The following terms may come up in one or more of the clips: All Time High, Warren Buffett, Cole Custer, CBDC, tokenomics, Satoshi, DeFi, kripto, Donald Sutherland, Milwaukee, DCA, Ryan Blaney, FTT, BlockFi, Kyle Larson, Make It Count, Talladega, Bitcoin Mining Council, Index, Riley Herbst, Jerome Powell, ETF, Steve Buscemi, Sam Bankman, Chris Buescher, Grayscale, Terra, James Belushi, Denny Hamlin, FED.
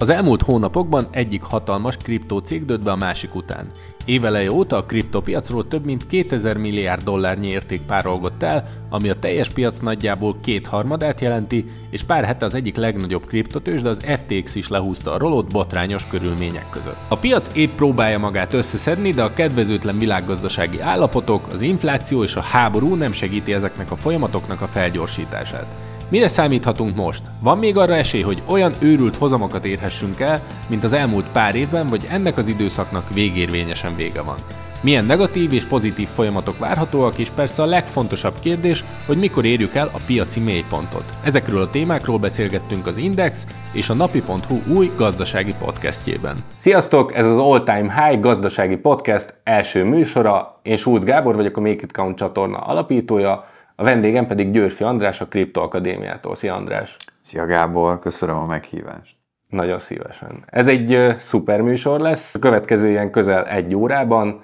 Az elmúlt hónapokban egyik hatalmas kriptócég dőlt be a másik után. Éveleje óta a kriptopiacról több mint 2000 milliárd dollárnyi érték párolgott el, ami a teljes piac nagyjából 2/3-át jelenti, és pár hete az egyik legnagyobb kriptotőzsde, az FTX is lehúzta a rolót botrányos körülmények között. A piac épp próbálja magát összeszedni, de a kedvezőtlen világgazdasági állapotok, az infláció és a háború nem segíti ezeknek a folyamatoknak a felgyorsítását. Mire számíthatunk most? Van még arra esély, hogy olyan őrült hozamokat érhessünk el, mint az elmúlt pár évben, vagy ennek az időszaknak végérvényesen vége van? Milyen negatív és pozitív folyamatok várhatóak, és persze a legfontosabb kérdés, hogy mikor érjük el a piaci mélypontot. Ezekről a témákról beszélgettünk az Index és a napi.hu új gazdasági podcastjében. Sziasztok, ez az All Time High gazdasági podcast első műsora. Én Sulcz Gábor vagyok, a Make It Count csatorna alapítója, a vendégem pedig Győrfi András a Kripto Akadémiától. Szia András! Szia Gábor, köszönöm a meghívást! Nagyon szívesen. Ez egy szuper műsor lesz. A következő ilyen közel egy órában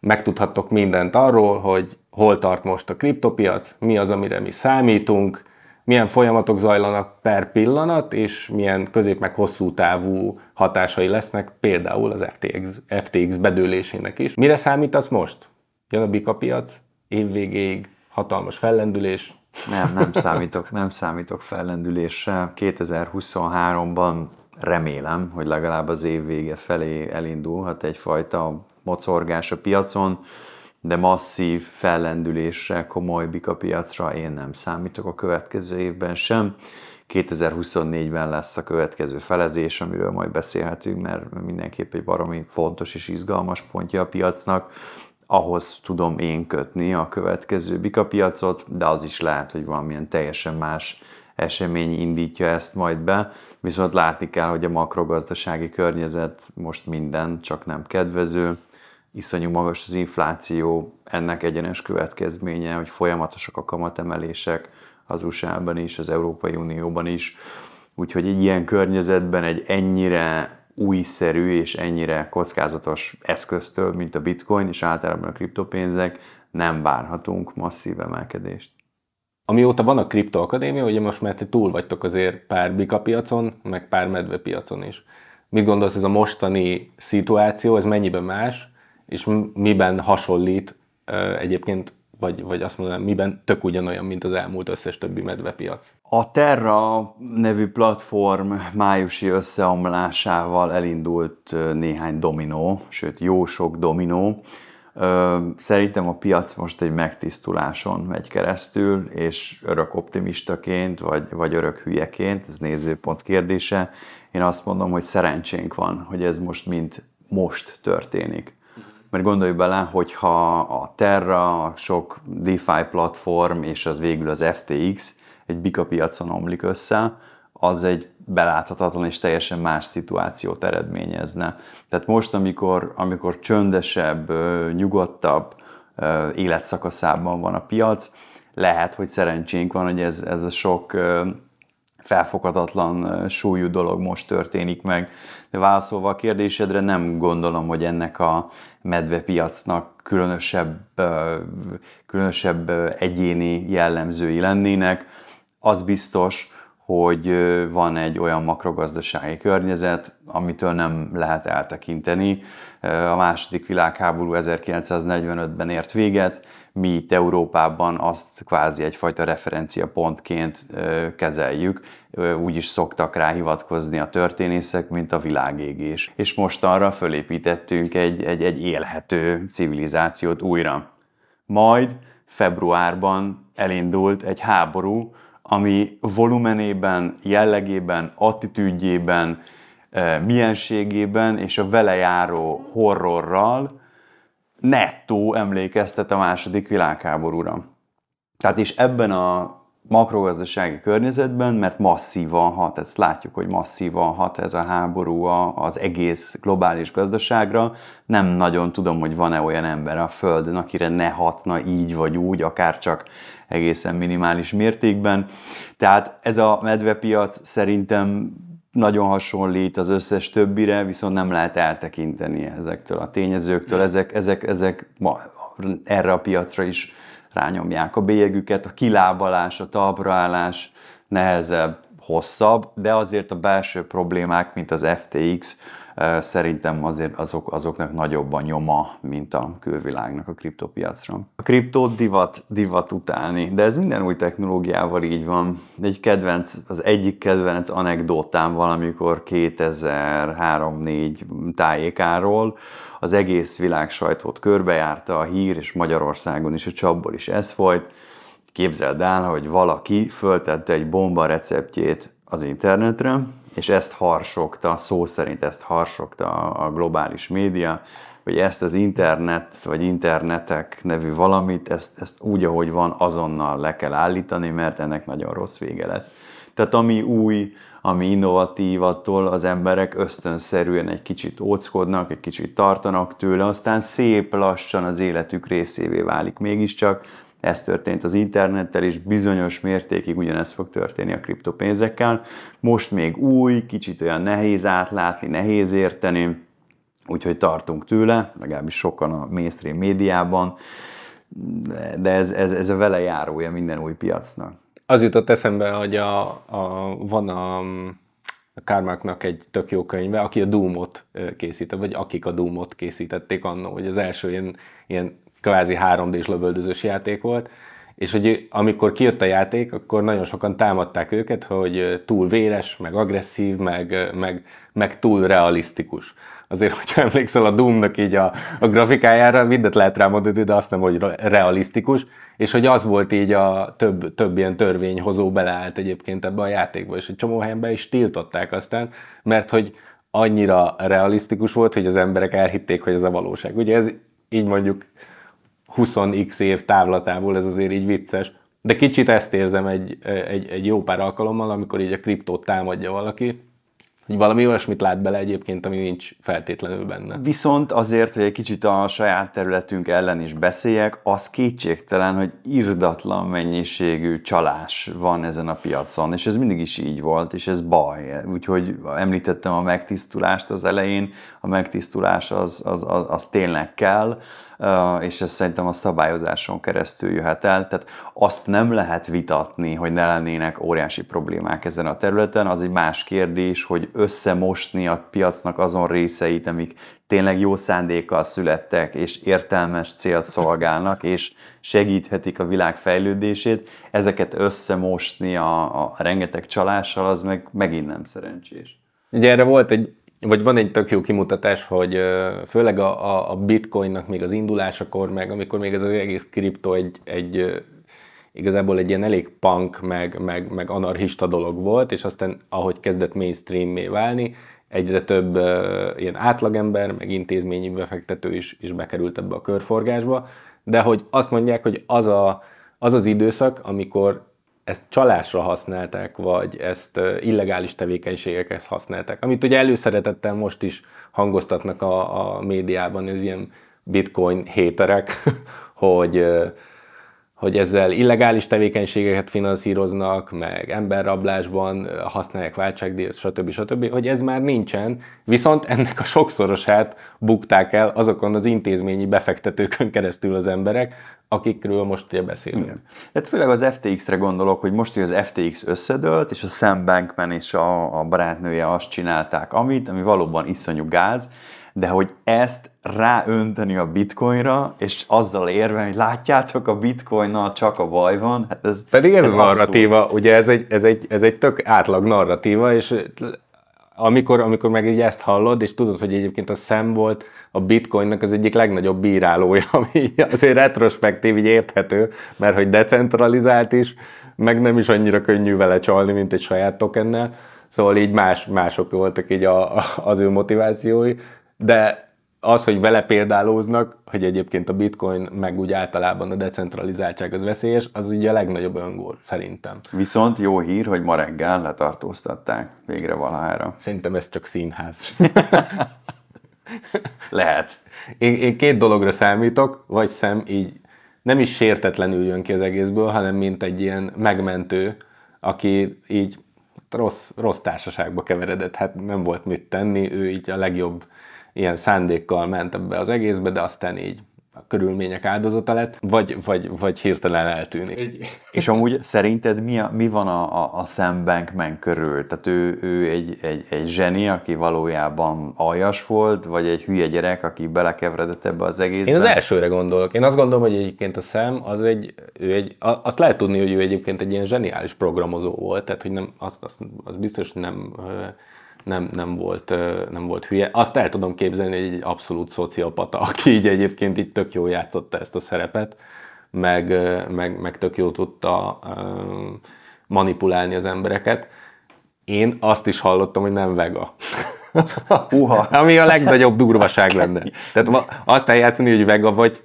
megtudhattok mindent arról, hogy hol tart most a kriptopiac, mi az, amire mi számítunk, milyen folyamatok zajlanak per pillanat, és milyen közép- meg hosszú távú hatásai lesznek, például az FTX bedőlésének is. Mire számítasz most? Jön a bika piac, évvégéig hatalmas fellendülés. Nem számítok fellendülésre. 2023-ban remélem, hogy legalább az év vége felé elindulhat egyfajta mocorgás a piacon, de masszív fellendülésre, komoly bika piacra én nem számítok a következő évben sem. 2024-ben lesz a következő felezés, amiről majd beszélhetünk, mert mindenképp egy baromi fontos és izgalmas pontja a piacnak. Ahhoz tudom én kötni a következő bika piacot, de az is lehet, hogy valamilyen teljesen más esemény indítja ezt majd be, viszont látni kell, hogy a makrogazdasági környezet most minden, csak nem kedvező, iszonyú magas az infláció, ennek egyenes következménye, hogy folyamatosak a kamatemelések az USA-ban is, az Európai Unióban is, úgyhogy egy ilyen környezetben egy ennyire újszerű és ennyire kockázatos eszköztől, mint a bitcoin és általában a kriptopénzek, nem várhatunk masszív emelkedést. Amióta van a Kripto Akadémia, ugye most már túl vagytok azért pár bika piacon, meg pár medve piacon is. Mit gondolsz, ez a mostani szituáció, ez mennyiben más, és miben hasonlít egyébként, vagy azt mondanám, miben tök ugyanolyan, mint az elmúlt összes többi medvepiac? A Terra nevű platform májusi összeomlásával elindult néhány dominó, sőt jó sok dominó. Szerintem a piac most egy megtisztuláson megy keresztül, és örök optimistaként, vagy örök hülyeként, ez nézőpont kérdése. Én azt mondom, hogy szerencsénk van, hogy ez most mind most történik. Mert gondolj bele, hogyha a Terra, a sok DeFi platform és az végül az FTX egy bika piacon omlik össze, az egy beláthatatlan és teljesen más szituációt eredményezne. Tehát most, amikor csöndesebb, nyugodtabb életszakaszában van a piac, lehet, hogy szerencsénk van, hogy ez a sok felfoghatatlan súlyú dolog most történik meg. De válaszolva a kérdésedre, nem gondolom, hogy ennek a medvepiacnak különösebb egyéni jellemzői lennének. Az biztos, hogy van egy olyan makrogazdasági környezet, amitől nem lehet eltekinteni. A második világháború 1945-ben ért véget, mi itt Európában azt kvázi egyfajta referenciapontként kezeljük, úgy is szoktak rá hivatkozni a történészek, mint a világégés. És mostanra fölépítettünk egy élhető civilizációt újra. Majd februárban elindult egy háború, ami volumenében, jellegében, attitűdjében, mienségében és a vele járó horrorral nettó emlékeztet a második világháborúra. Tehát is ebben a makrogazdasági környezetben, mert masszívan hat, ezt látjuk, hogy masszívan hat ez a háború az egész globális gazdaságra, nem nagyon tudom, hogy van-e olyan ember a Földön, akire ne hatna így vagy úgy, akár csak egészen minimális mértékben. Tehát ez a medvepiac szerintem nagyon hasonlít az összes többire, viszont nem lehet eltekinteni ezektől a tényezőktől. Ezek ma erre a piacra is rányomják a bélyegüket, a kilábalás, a talpraállás nehezebb, hosszabb, de azért a belső problémák, mint az FTX, szerintem azért azoknak nagyobb a nyoma, mint a külvilágnak a kriptopiacra. A kriptót divat utálni, de ez minden új technológiával így van. Az egyik kedvenc anekdotám valamikor 2003-4 tájékáról az egész világ sajtót körbejárta a hír, és Magyarországon is a csapból is ez folyt. Képzeld el, hogy valaki föltette egy bomba receptjét az internetre, és ezt harsogta, szó szerint ezt harsogta a globális média, hogy ezt az internet, vagy internetek nevű valamit, ezt úgy, ahogy van, azonnal le kell állítani, mert ennek nagyon rossz vége lesz. Tehát ami új, ami innovatív, attól az emberek ösztönszerűen egy kicsit óckodnak, egy kicsit tartanak tőle, aztán szép lassan az életük részévé válik mégiscsak. Ez történt az internettel, és bizonyos mértékig ugyanez fog történni a kriptopénzekkel. Most még új, kicsit olyan nehéz átlátni, nehéz érteni, úgyhogy tartunk tőle, legalábbis sokan a mainstream médiában, de ez a vele járója minden új piacnak. Az jutott eszembe, hogy van a Kármáknak egy tök jó könyve, aki a Doom-ot készített, vagy akik a Doom-ot készítették annó, hogy az első ilyen kvázi 3D-s lövöldözős játék volt, és hogy amikor kijött a játék, akkor nagyon sokan támadták őket, hogy túl véres, meg agresszív, meg túl realisztikus. Azért, hogyha emlékszel a Doom-nak így a grafikájára, mindent lehet rámodni, de azt nem, hogy realisztikus, és hogy az volt így a több ilyen törvényhozó beleállt egyébként ebbe a játékba, és egy csomó helyen be is tiltották aztán, mert hogy annyira realisztikus volt, hogy az emberek elhitték, hogy ez a valóság. Ugye ez így mondjuk 20x év távlatából, ez azért így vicces. De kicsit ezt érzem egy jó pár alkalommal, amikor így a kriptót támadja valaki, hogy valami olyasmit lát bele egyébként, ami nincs feltétlenül benne. Viszont azért, hogy egy kicsit a saját területünk ellen is beszéljek, az kétségtelen, hogy irdatlan mennyiségű csalás van ezen a piacon, és ez mindig is így volt, és ez baj. Úgyhogy említettem a megtisztulást az elején, a megtisztulás az tényleg kell, és ez szerintem a szabályozáson keresztül jöhet el, tehát azt nem lehet vitatni, hogy ne lennének óriási problémák ezen a területen, az egy más kérdés, hogy összemosni a piacnak azon részeit, amik tényleg jó szándékkal születtek, és értelmes célt szolgálnak, és segíthetik a világ fejlődését, ezeket összemosni a rengeteg csalással, az meg megint nem szerencsés. Ugye erre van egy tök jó kimutatás, hogy főleg a bitcoinnak még az indulásakor, meg amikor még ez az egész kripto igazából egy ilyen elég punk, meg anarchista dolog volt, és aztán ahogy kezdett mainstreammé válni, egyre több ilyen átlagember, meg intézményi befektető is bekerült ebbe a körforgásba, de hogy azt mondják, hogy az az időszak, amikor ezt csalásra használták, vagy ezt illegális tevékenységekhez használták. Amit ugye előszeretettel most is hangoztatnak a médiában az ilyen bitcoin héterek, hogy ezzel illegális tevékenységeket finanszíroznak, meg emberrablásban használják váltságdíjat, stb. Hogy ez már nincsen, viszont ennek a sokszorosát bukták el azokon az intézményi befektetőkön keresztül az emberek, akikről most ugye beszélünk. Igen. Hát főleg az FTX-re gondolok, hogy most, hogy az FTX összedőlt, és a Sam Bankman és a barátnője azt csinálták, ami valóban iszonyú gáz, de hogy ezt ráönteni a bitcoinra, és azzal érve, hogy látjátok, a bitcoinnal csak a baj van, hát ez... Pedig ez narratíva, ugye ez egy tök átlag narratíva, és amikor meg így ezt hallod, és tudod, hogy egyébként a Sam volt a bitcoinnak az egyik legnagyobb bírálója, ami azért retrospektív, így érthető, mert hogy decentralizált is, meg nem is annyira könnyű vele csalni, mint egy saját tokennel, szóval így mások voltak így az ő motivációi, de az, hogy vele példálóznak, hogy egyébként a bitcoin, meg úgy általában a decentralizáltság az veszélyes, az így a legnagyobb öngól, szerintem. Viszont jó hír, hogy ma reggel letartóztatták végre valahára. Szerintem ez csak színház. Lehet. Én két dologra számítok, vagy Sam így nem is sértetlenül jön ki az egészből, hanem mint egy ilyen megmentő, aki így rossz társaságba keveredett, hát nem volt mit tenni, ő így a legjobb ilyen szándékkal ment ebbe az egészbe, de aztán így a körülmények áldozata lett, vagy hirtelen eltűnik. És amúgy szerinted mi van a Sam Bankman körül? Tehát ő egy zseni, aki valójában aljas volt, vagy egy hülye gyerek, aki belekeveredett ebbe az egészbe? Én az elsőre gondolok. Én azt gondolom, hogy egyébként a Sam, azt lehet tudni, hogy ő egyébként egy ilyen zseniális programozó volt, tehát hogy nem, az biztos nem volt hülye. Azt el tudom képzelni, hogy egy abszolút szociopata, aki így egyébként itt tök jól játszotta ezt a szerepet, meg tök jól tudta manipulálni az embereket. Én azt is hallottam, hogy nem vega. Ami a legnagyobb durvaság lenne. Tehát azt eljátszani, hogy vega vagy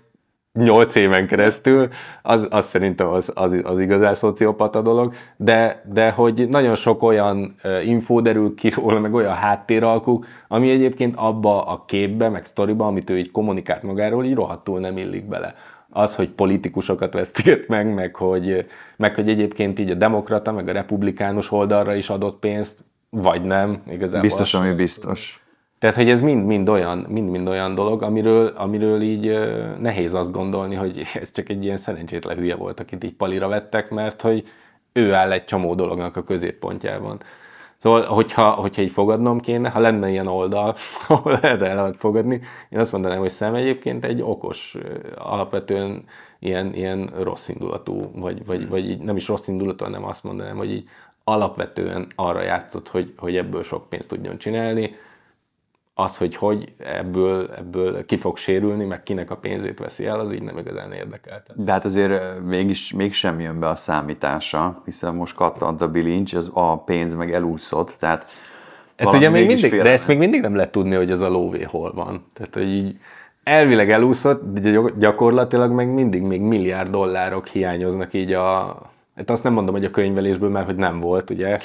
8 éven keresztül, az szerintem az igazán szociopata dolog, de hogy nagyon sok olyan infó derül ki róla, meg olyan háttéralkuk, ami egyébként abba a képbe, meg sztoriba, amit ő így kommunikált magáról, így rohadtul nem illik bele. Az, hogy politikusokat vesztett meg, meg hogy egyébként így a demokrata, meg a republikánus oldalra is adott pénzt, vagy nem. Igazából biztos, ami biztos. Tehát, hogy ez mind-mind olyan dolog, amiről így nehéz azt gondolni, hogy ez csak egy ilyen szerencsétlen hülye volt, akit így palira vettek, mert hogy ő áll egy csomó dolognak a középpontjában. Szóval, hogyha így fogadnom kéne, ha lenne ilyen oldal, ahol erre el lehet fogadni, én azt mondanám, hogy Sam egyébként egy okos, alapvetően ilyen rossz indulatú, vagy így, nem is rossz indulatú, hanem azt mondanám, hogy így alapvetően arra játszott, hogy ebből sok pénzt tudjon csinálni. Az, hogy ebből ki fog sérülni, meg kinek a pénzét veszi el, az így nem igazán érdekelte. De hát azért mégsem jön be a számítása, hiszen most kattant a bilincs, a pénz meg elúszott, tehát ezt ugye még mindig, de ezt még mindig nem lehet tudni, hogy ez a lóvé hol van. Tehát, hogy így elvileg elúszott, de gyakorlatilag meg mindig még milliárd dollárok hiányoznak így a... Hát azt nem mondom, hogy a könyvelésből már, hogy nem volt, ugye,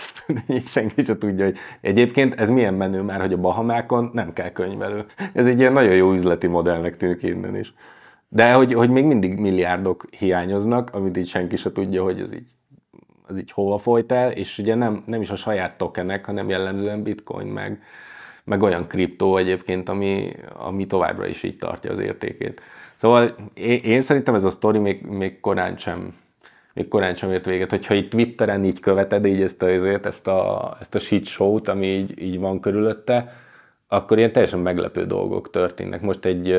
senki se tudja, hogy egyébként ez milyen menő már, hogy a Bahamákon nem kell könyvelő. Ez egy ilyen nagyon jó üzleti modellnek tűnik innen is. De hogy még mindig milliárdok hiányoznak, amit így senki se tudja, hogy az így hova folyt el, és ugye nem is a saját tokenek, hanem jellemzően bitcoin, meg olyan kriptó egyébként, ami továbbra is így tartja az értékét. Szóval én szerintem ez a sztori még korán sem ért véget, hogyha itt Twitteren így követed így ezt a shit show-t, ami így van körülötte, akkor ilyen teljesen meglepő dolgok történnek. Most egy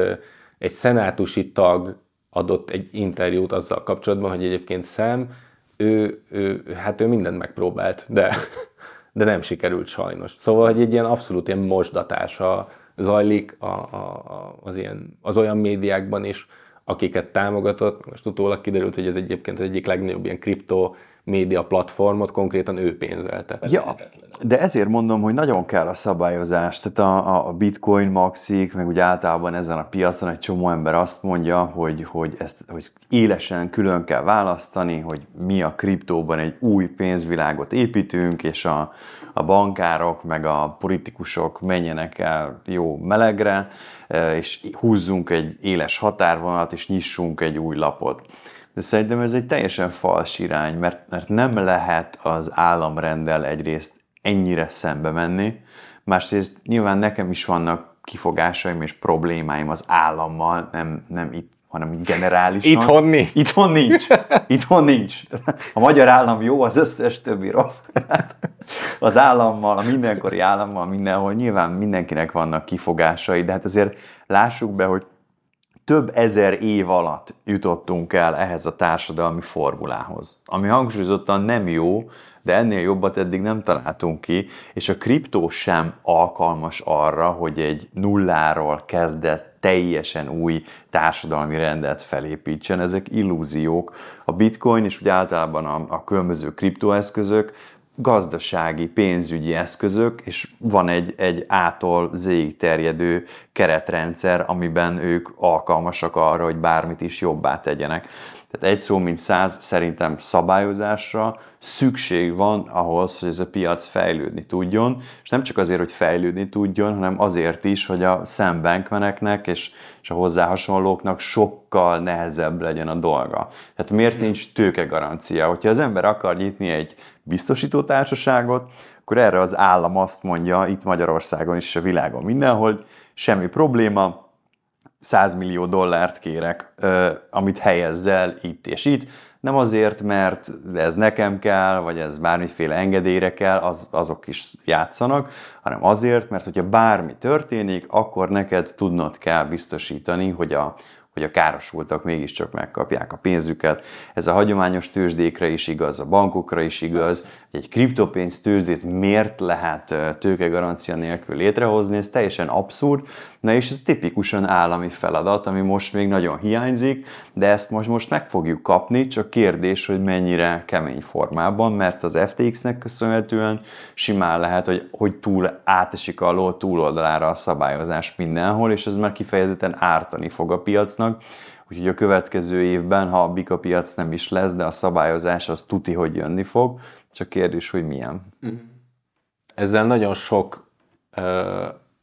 szenátusi tag adott egy interjút azzal kapcsolatban, hogy egyébként Sam, ő mindent megpróbált, de nem sikerült sajnos. Szóval, hogy egy ilyen abszolút ilyen mosdatása zajlik az olyan médiákban is, akiket támogatott. Most utólag kiderült, hogy ez egyébként az egyik legnagyobb ilyen kripto média platformot konkrétan ő pénzelte. Ja, de ezért mondom, hogy nagyon kell a szabályozás. Tehát a bitcoin maxik, meg úgy általában ezen a piacon egy csomó ember azt mondja, hogy élesen külön kell választani, hogy mi a kriptóban egy új pénzvilágot építünk, és a bankárok, meg a politikusok menjenek el jó melegre, és húzzunk egy éles határvonalat, és nyissunk egy új lapot. De szerintem ez egy teljesen fals irány, mert nem lehet az államrenddel egyrészt ennyire szembe menni, másrészt nyilván nekem is vannak kifogásaim és problémáim az állammal, nem itt, hanem így generálisan. Itthon nincs. Itthon nincs. A magyar állam jó, az összes többi rossz. Az állammal, a mindenkori állammal, mindenhol nyilván mindenkinek vannak kifogásai, de hát azért lássuk be, hogy több ezer év alatt jutottunk el ehhez a társadalmi formulához, ami hangsúlyozottan nem jó, de ennél jobbat eddig nem találtunk ki, és a kriptó sem alkalmas arra, hogy egy nulláról kezdett teljesen új társadalmi rendet felépítsen. Ezek illúziók. A bitcoin és úgy általában a különböző kriptoeszközök gazdasági, pénzügyi eszközök, és van egy A-tól Z-ig terjedő keretrendszer, amiben ők alkalmasak arra, hogy bármit is jobbá tegyenek. Tehát egy szó, mint 100, szerintem szabályozásra szükség van ahhoz, hogy ez a piac fejlődni tudjon, és nem csak azért, hogy fejlődni tudjon, hanem azért is, hogy a Sam Bankmaneknek és a hozzá hasonlóknak sokkal nehezebb legyen a dolga. Tehát miért nincs tőkegarancia? Hogyha az ember akar nyitni egy biztosítótársaságot, akkor erre az állam azt mondja, itt Magyarországon is, a világon mindenhol, semmi probléma, $100 millió kérek, amit helyezzel itt és itt, nem azért, mert ez nekem kell, vagy ez bármiféle engedélyre kell, azok is játszanak, hanem azért, mert hogyha bármi történik, akkor neked tudnod kell biztosítani, hogy a károsultak mégiscsak megkapják a pénzüket. Ez a hagyományos tőzsdékre is igaz, a bankokra is igaz. Egy kriptopénz tőzsdét miért lehet tőkegarancia nélkül létrehozni? Ez teljesen abszurd. Na és ez tipikusan állami feladat, ami most még nagyon hiányzik, de ezt most meg fogjuk kapni, csak kérdés, hogy mennyire kemény formában, mert az FTX-nek köszönhetően simán lehet, hogy túl átesik alól túloldalára a szabályozás mindenhol, és ez már kifejezetten ártani fog a piacnak. Úgyhogy a következő évben, ha a bika piac nem is lesz, de a szabályozás az tuti, hogy jönni fog, csak kérdés, hogy milyen. Ezzel nagyon sok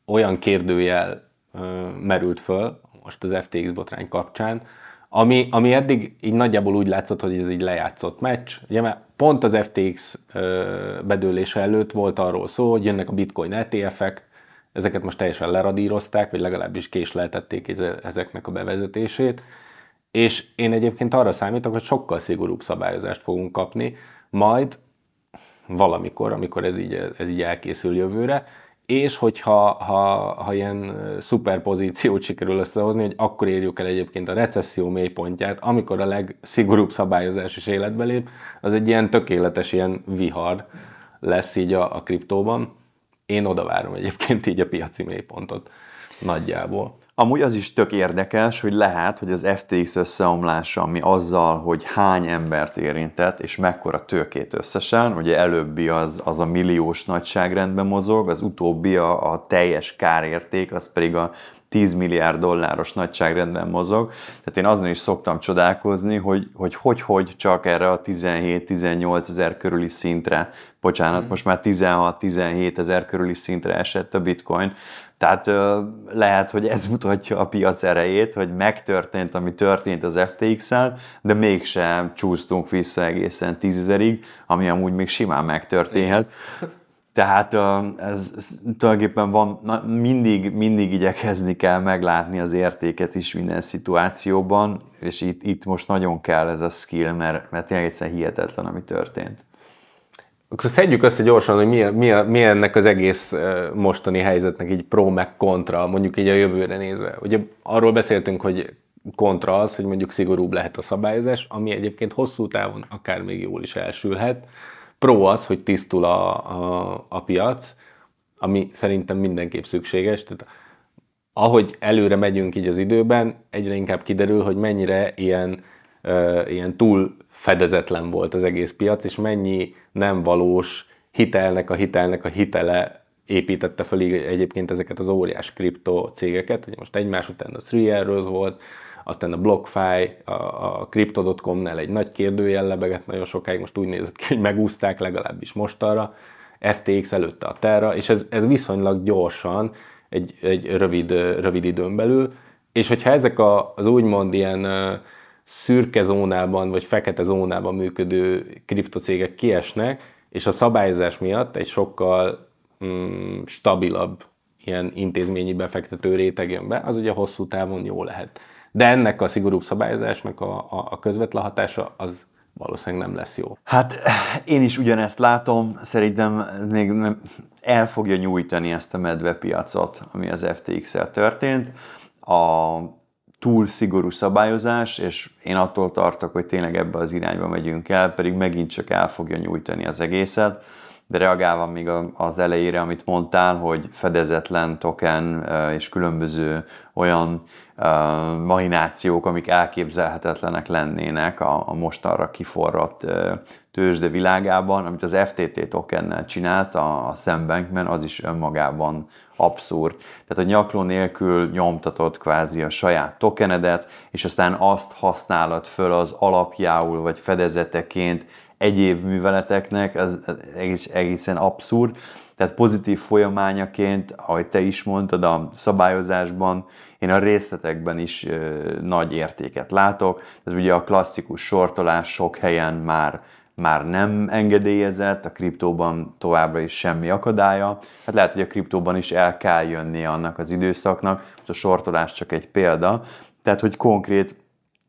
olyan kérdőjel merült föl most az FTX botrány kapcsán, ami eddig így nagyjából úgy látszott, hogy ez egy lejátszott meccs. Ugye mert pont az FTX bedőlése előtt volt arról szó, hogy jönnek a bitcoin ETF-ek, ezeket most teljesen leradírozták, vagy legalábbis késleltették ezeknek a bevezetését, és én egyébként arra számítok, hogy sokkal szigorúbb szabályozást fogunk kapni, majd valamikor, amikor ez így elkészül jövőre, és hogyha ilyen szuper pozíciót sikerül összehozni, hogy akkor érjük el egyébként a recesszió mélypontját, amikor a legszigorúbb szabályozás is életbe lép, az egy ilyen tökéletes ilyen vihar lesz így a kriptóban. Én oda várom egyébként így a piaci mélypontot nagyjából. Amúgy az is tök érdekes, hogy lehet, hogy az FTX összeomlása, ami azzal, hogy hány embert érintett, és mekkora tőkét összesen, ugye előbbi az a milliós nagyságrendben mozog, az utóbbi a teljes kárérték, az pedig a $10 milliárd nagyságrendben mozog. Tehát én azon is szoktam csodálkozni, hogy csak erre a 17-18 ezer körüli szintre, most már 16-17 ezer körüli szintre esett a bitcoin. Tehát lehet, hogy ez mutatja a piac erejét, hogy megtörtént, ami történt az FTX-el, de mégsem csúsztunk vissza egészen 10 000-ig, ami amúgy még simán megtörténhet. Tehát ez tulajdonképpen van, mindig igyekezni kell meglátni az értéket is minden szituációban, és itt most nagyon kell ez a skill, mert tényleg egyszerűen hihetetlen, ami történt. Akkor szedjük össze gyorsan, hogy mi ennek az egész mostani helyzetnek így pro meg kontra, mondjuk így a jövőre nézve. Ugye arról beszéltünk, hogy kontra az, hogy mondjuk szigorúbb lehet a szabályozás, ami egyébként hosszú távon akár még jól is elsülhet. Pro az, hogy tisztul a piac, ami szerintem mindenképp szükséges. Tehát ahogy előre megyünk így az időben, egyre inkább kiderül, hogy mennyire ilyen túl fedezetlen volt az egész piac, és mennyi nem valós hitelnek a hitele építette fel egyébként ezeket az óriás kripto cégeket. Ugye most egymás után a 3R-ről volt, aztán a BlockFi, a kripto.com-nál egy nagy kérdőjel lebegett nagyon sokáig, most úgy nézett ki, hogy megúszták legalábbis mostanra, FTX előtte a Terra, és ez viszonylag gyorsan, egy rövid időn belül, és hogyha ezek az úgymond ilyen szürke zónában, vagy fekete zónában működő kriptocégek kiesnek, és a szabályozás miatt egy sokkal stabilabb ilyen intézményi befektető réteg jön be, az ugye hosszú távon jó lehet. De ennek a szigorúbb szabályozásnak a közvetlen hatása az valószínűleg nem lesz jó. Hát én is ugyanezt látom, szerintem még el fogja nyújtani ezt a medvepiacot, ami az FTX-szel történt. A túl szigorú szabályozás, és én attól tartok, hogy tényleg ebbe az irányba megyünk el, pedig megint csak el fogja nyújtani az egészet. De reagálva még az elejére, amit mondtál, hogy fedezetlen token és különböző olyan mahinációk, amik elképzelhetetlenek lennének a mostanra kiforrott tőzsde világában, amit az FTT tokennel csinált a Sam Bankman, az is önmagában abszurd. Tehát a nyakló nélkül nyomtatott kvázi a saját tokenedet, és aztán azt használod föl az alapjául vagy fedezeteként egyéb műveleteknek, ez egészen abszurd. Tehát pozitív folyamányaként, ahogy te is mondtad, a szabályozásban én a részletekben is nagy értéket látok. Ez ugye a klasszikus sortolás sok helyen már már nem engedélyezett, a kriptóban továbbra is semmi akadálya. Hát lehet, hogy a kriptóban is el kell jönnie annak az időszaknak, és a sortolás csak egy példa, tehát hogy konkrét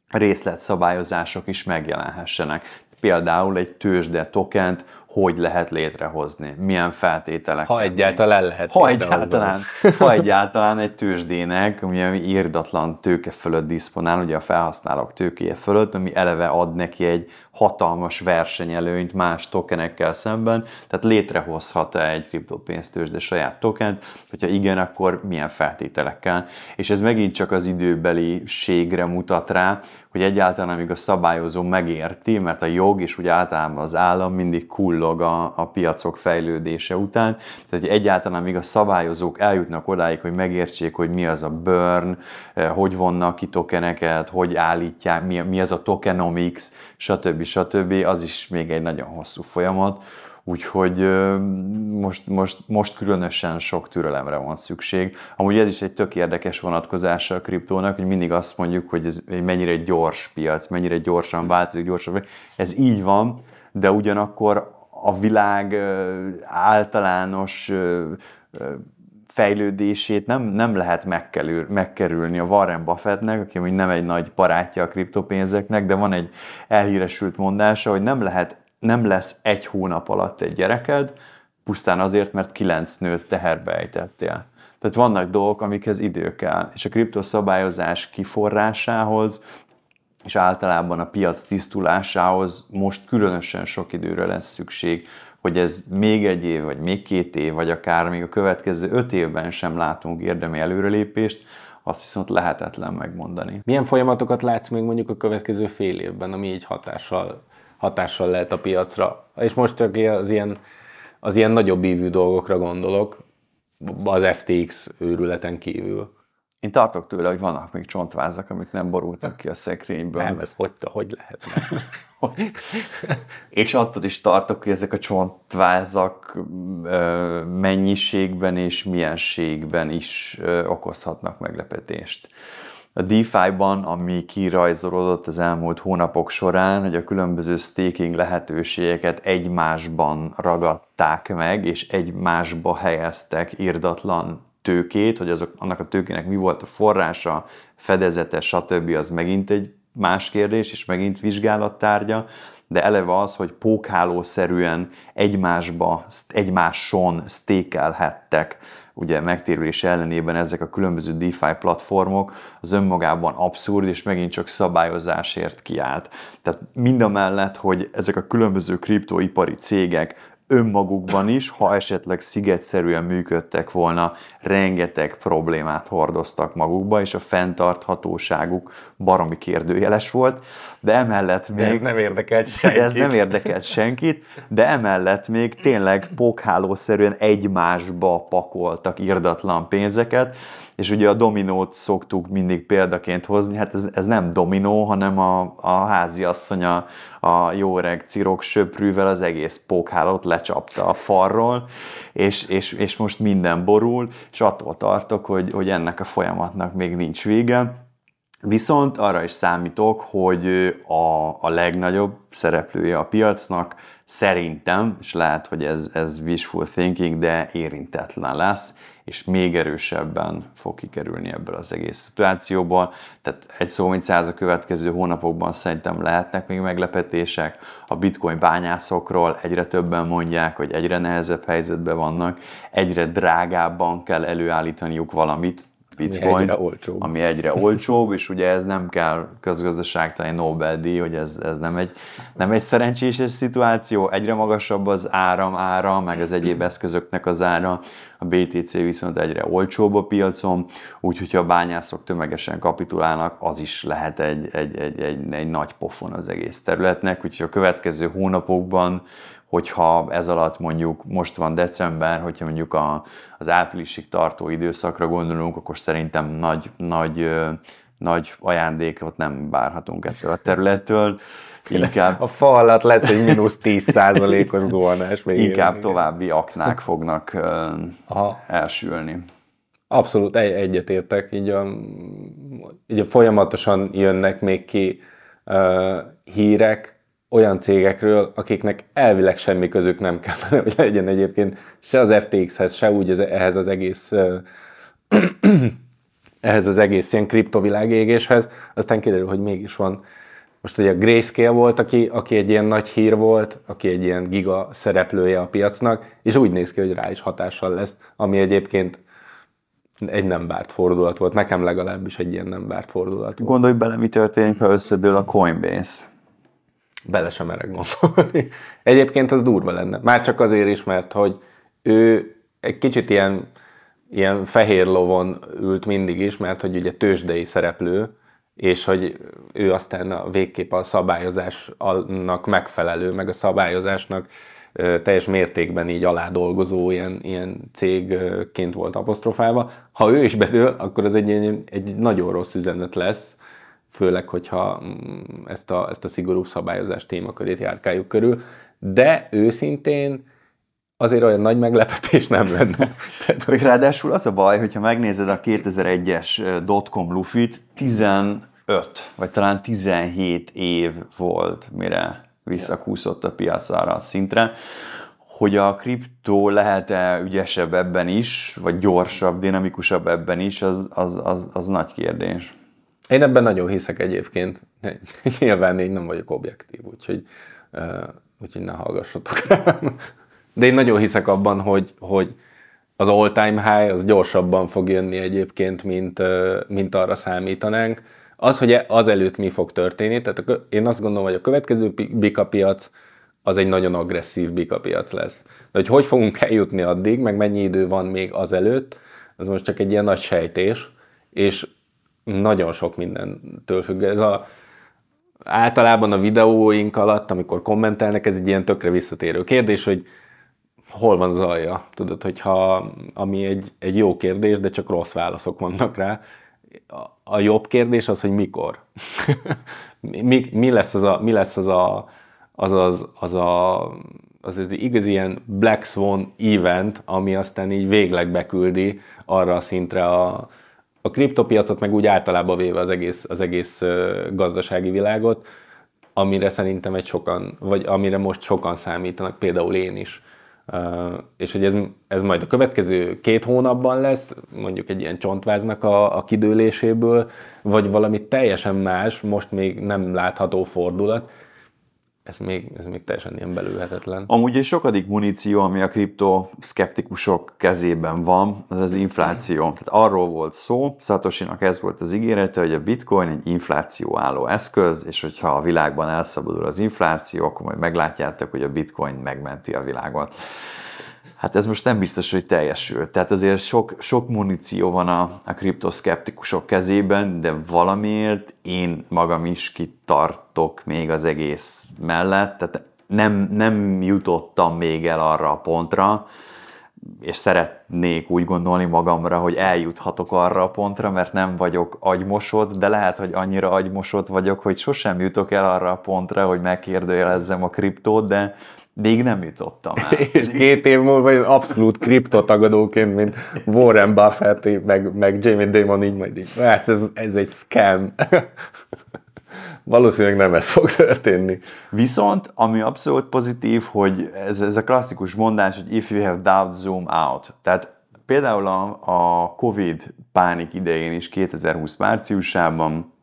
részletszabályozások is megjelenhessenek. Például egy tőzsde tokent hogy lehet létrehozni, milyen feltételek. Ha egyáltalán lehet. Ha egyáltalán egy tőzsdének, ami irdatlan tőke fölött diszponál, ugye a felhasználók tőkéje fölött, ami eleve ad neki egy hatalmas versenyelőnyt más tokenekkel szemben, tehát létrehozhat-e egy kriptopénztőzsde saját tokent, hogyha igen, akkor milyen feltételekkel. És ez megint csak az időbeliségre mutat rá, hogy egyáltalán amíg a szabályozó megérti, mert a jog és úgy általában az állam mindig kullog a piacok fejlődése után, tehát egyáltalán amíg a szabályozók eljutnak odáig, hogy megértsék, hogy mi az a burn, hogy vonnak ki tokeneket, hogy állítják, mi az a tokenomics, stb. Az is még egy nagyon hosszú folyamat, úgyhogy most különösen sok türelemre van szükség. Amúgy ez is egy tök érdekes vonatkozása a kriptónak, hogy mindig azt mondjuk, hogy ez mennyire gyors piac, mennyire gyorsan változik, gyorsan. Ez így van, de ugyanakkor a világ általános fejlődését nem lehet megkerülni. A Warren Buffettnek, aki még nem egy nagy barátja a kriptopénzeknek, de van egy elhíresült mondása, hogy nem lesz egy hónap alatt egy gyereked, pusztán azért, mert 9 nőt teherbe ejtettél. Tehát vannak dolgok, amikhez idő kell. És a kriptoszabályozás kiforrásához, és általában a piac tisztulásához most különösen sok időre lesz szükség, hogy ez még egy év, vagy még 2 év, vagy akár még a következő 5 évben sem látunk érdemi előrelépést, azt viszont lehetetlen megmondani. Milyen folyamatokat látsz még mondjuk a következő fél évben, ami így hatással lehet a piacra? És most csak az ilyen nagyobb ívű dolgokra gondolok, az FTX őrületen kívül. Én tartok tőle, hogy vannak még csontvázak, amik nem borultak ki a szekrényből. Nem, ez hogy lehetne? És attól is tartok, hogy ezek a csontvázak mennyiségben és mienségben is okozhatnak meglepetést. A DeFi-ban, ami kirajzolódott az elmúlt hónapok során, hogy a különböző staking lehetőségeket egymásban ragadták meg, és egymásba helyeztek irdatlan tőkét, hogy annak a tőkének mi volt a forrása, fedezete, stb. Az megint egy más kérdés, és megint vizsgálattárgya, de eleve az, hogy pókhálószerűen egymáson stékelhettek, ugye megtérülés ellenében ezek a különböző DeFi platformok, az önmagában abszurd, és megint csak szabályozásért kiállt. Tehát mindamellett, hogy ezek a különböző kriptoipari cégek önmagukban is, ha esetleg szigetszerűen működtek volna, rengeteg problémát hordoztak magukba, és a fenntarthatóságuk baromi kérdőjeles volt, de emellett még... Ez nem érdekelt senkit, de emellett még tényleg pókhálószerűen egymásba pakoltak irdatlan pénzeket, és ugye a dominót szoktuk mindig példaként hozni, hát ez nem dominó, hanem a háziasszony a jó öreg cirok söprűvel az egész pókhálót lecsapta a falról, és most minden borul, és attól tartok, hogy ennek a folyamatnak még nincs vége. Viszont arra is számítok, hogy a legnagyobb szereplője a piacnak szerintem, és lehet, hogy ez wishful thinking, de érintetlen lesz, és még erősebben fog kikerülni ebből az egész szituációból. Tehát egy szó mint száz, a következő hónapokban szerintem lehetnek még meglepetések. A bitcoin bányászokról egyre többen mondják, hogy egyre nehezebb helyzetben vannak, egyre drágábban kell előállítaniuk valamit, bitcoint, ami egyre olcsóbb, és ugye ez nem kell közgazdaságtani Nobel-díj, hogy ez nem egy szerencsés szituáció, egyre magasabb az ára, meg az egyéb eszközöknek az ára, a BTC viszont egyre olcsóbb a piacon, úgyhogy ha a bányászok tömegesen kapitulálnak, az is lehet egy nagy pofon az egész területnek, úgyhogy a következő hónapokban, hogyha ez alatt mondjuk most van december, hogyha mondjuk az áprilisig tartó időszakra gondolunk, akkor szerintem nagy ajándékot nem várhatunk ettől a területtől. Inkább a fa alatt lesz egy mínusz 10%-os zuhanás. Inkább további aknák fognak elsülni. Abszolút, egyetértek. Így folyamatosan jönnek még ki hírek, olyan cégekről, akiknek elvileg semmi közük nem kell, hogy legyen egyébként se az FTX-hez, se úgy ehhez az egész ilyen kriptovilágégéshez, aztán kiderül, hogy mégis van. Most ugye a Grayscale volt, aki egy ilyen nagy hír volt, aki egy ilyen giga szereplője a piacnak, és úgy néz ki, hogy rá is hatással lesz, ami egyébként egy nem várt fordulat volt. Nekem legalábbis egy ilyen nem várt fordulat volt. Gondolj bele, mi történik, ha összedől a Coinbase. Bele sem merek gondolni. Egyébként az durva lenne. Már csak azért is, mert hogy ő egy kicsit ilyen fehér lovon ült mindig is, mert hogy ugye tőzsdei szereplő, és hogy ő aztán végképp a szabályozásnak megfelelő, meg a szabályozásnak teljes mértékben így alá dolgozó ilyen cégként volt apostrofálva. Ha ő is bedől, akkor az egy nagyon rossz üzenet lesz, főleg, hogyha ezt a szigorú szabályozás témakörét járkáljuk körül, de őszintén azért olyan nagy meglepetés nem lenne. Ráadásul az a baj, hogyha megnézed a 2001-es dotcom lufit, 15 vagy talán 17 év volt, mire visszakúszott a piacára a szintre, hogy a kriptó lehet-e ügyesebb ebben is, vagy gyorsabb, dinamikusabb ebben is, az nagy kérdés. Én ebben nagyon hiszek egyébként. Nyilván én nem vagyok objektív, úgyhogy ne hallgassatok rám. De én nagyon hiszek abban, hogy az all time high az gyorsabban fog jönni egyébként, mint arra számítanánk. Az, hogy az előtt mi fog történni, tehát én azt gondolom, hogy a következő bikapiac az egy nagyon agresszív bikapiac lesz. De hogy fogunk eljutni addig, meg mennyi idő van még az előtt, az most csak egy ilyen nagy sejtés, és nagyon sok mindentől függ. Ez általában a videóink alatt, amikor kommentelnek, ez egy ilyen tökre visszatérő kérdés, hogy hol van zajja? Tudod, hogyha ami egy jó kérdés, de csak rossz válaszok vannak rá. A jobb kérdés az, hogy mikor. mi lesz az igazi ilyen Black Swan event, ami aztán így végleg beküldi arra a szintre a kriptopiacot, meg úgy általában véve az egész gazdasági világot, amire szerintem amire most sokan számítanak, például én is. És hogy ez majd a következő 2 hónapban lesz, mondjuk egy ilyen csontváznak a kidőléséből, vagy valami teljesen más, most még nem látható fordulat. Ez még teljesen ilyen belülhetetlen. Amúgy egy sokadik muníció, ami a kriptoszkeptikusok kezében van, az az infláció. Tehát arról volt szó, Satoshinak ez volt az ígérete, hogy a bitcoin egy inflációálló eszköz, és hogyha a világban elszabadul az infláció, akkor majd meglátjátok, hogy a bitcoin megmenti a világot. Hát ez most nem biztos, hogy teljesül. Tehát azért sok muníció van a kriptoszkeptikusok kezében, de valamiért én magam is kitartok még az egész mellett. Tehát nem jutottam még el arra a pontra, és szeretnék úgy gondolni magamra, hogy eljuthatok arra a pontra, mert nem vagyok agymosott, de lehet, hogy annyira agymosott vagyok, hogy sosem jutok el arra a pontra, hogy megkérdőjelezzem a kriptót, de még nem jutottam el. És 2 év múlva abszolút kriptotagadóként, mint Warren Buffett, meg Jamie Dimon, így majd így. Ez egy scam. Valószínűleg nem ez fog történni. Viszont, ami abszolút pozitív, hogy ez a klasszikus mondás, hogy if you have doubt, zoom out. Tehát például a Covid pánik idején is 2020 márciusában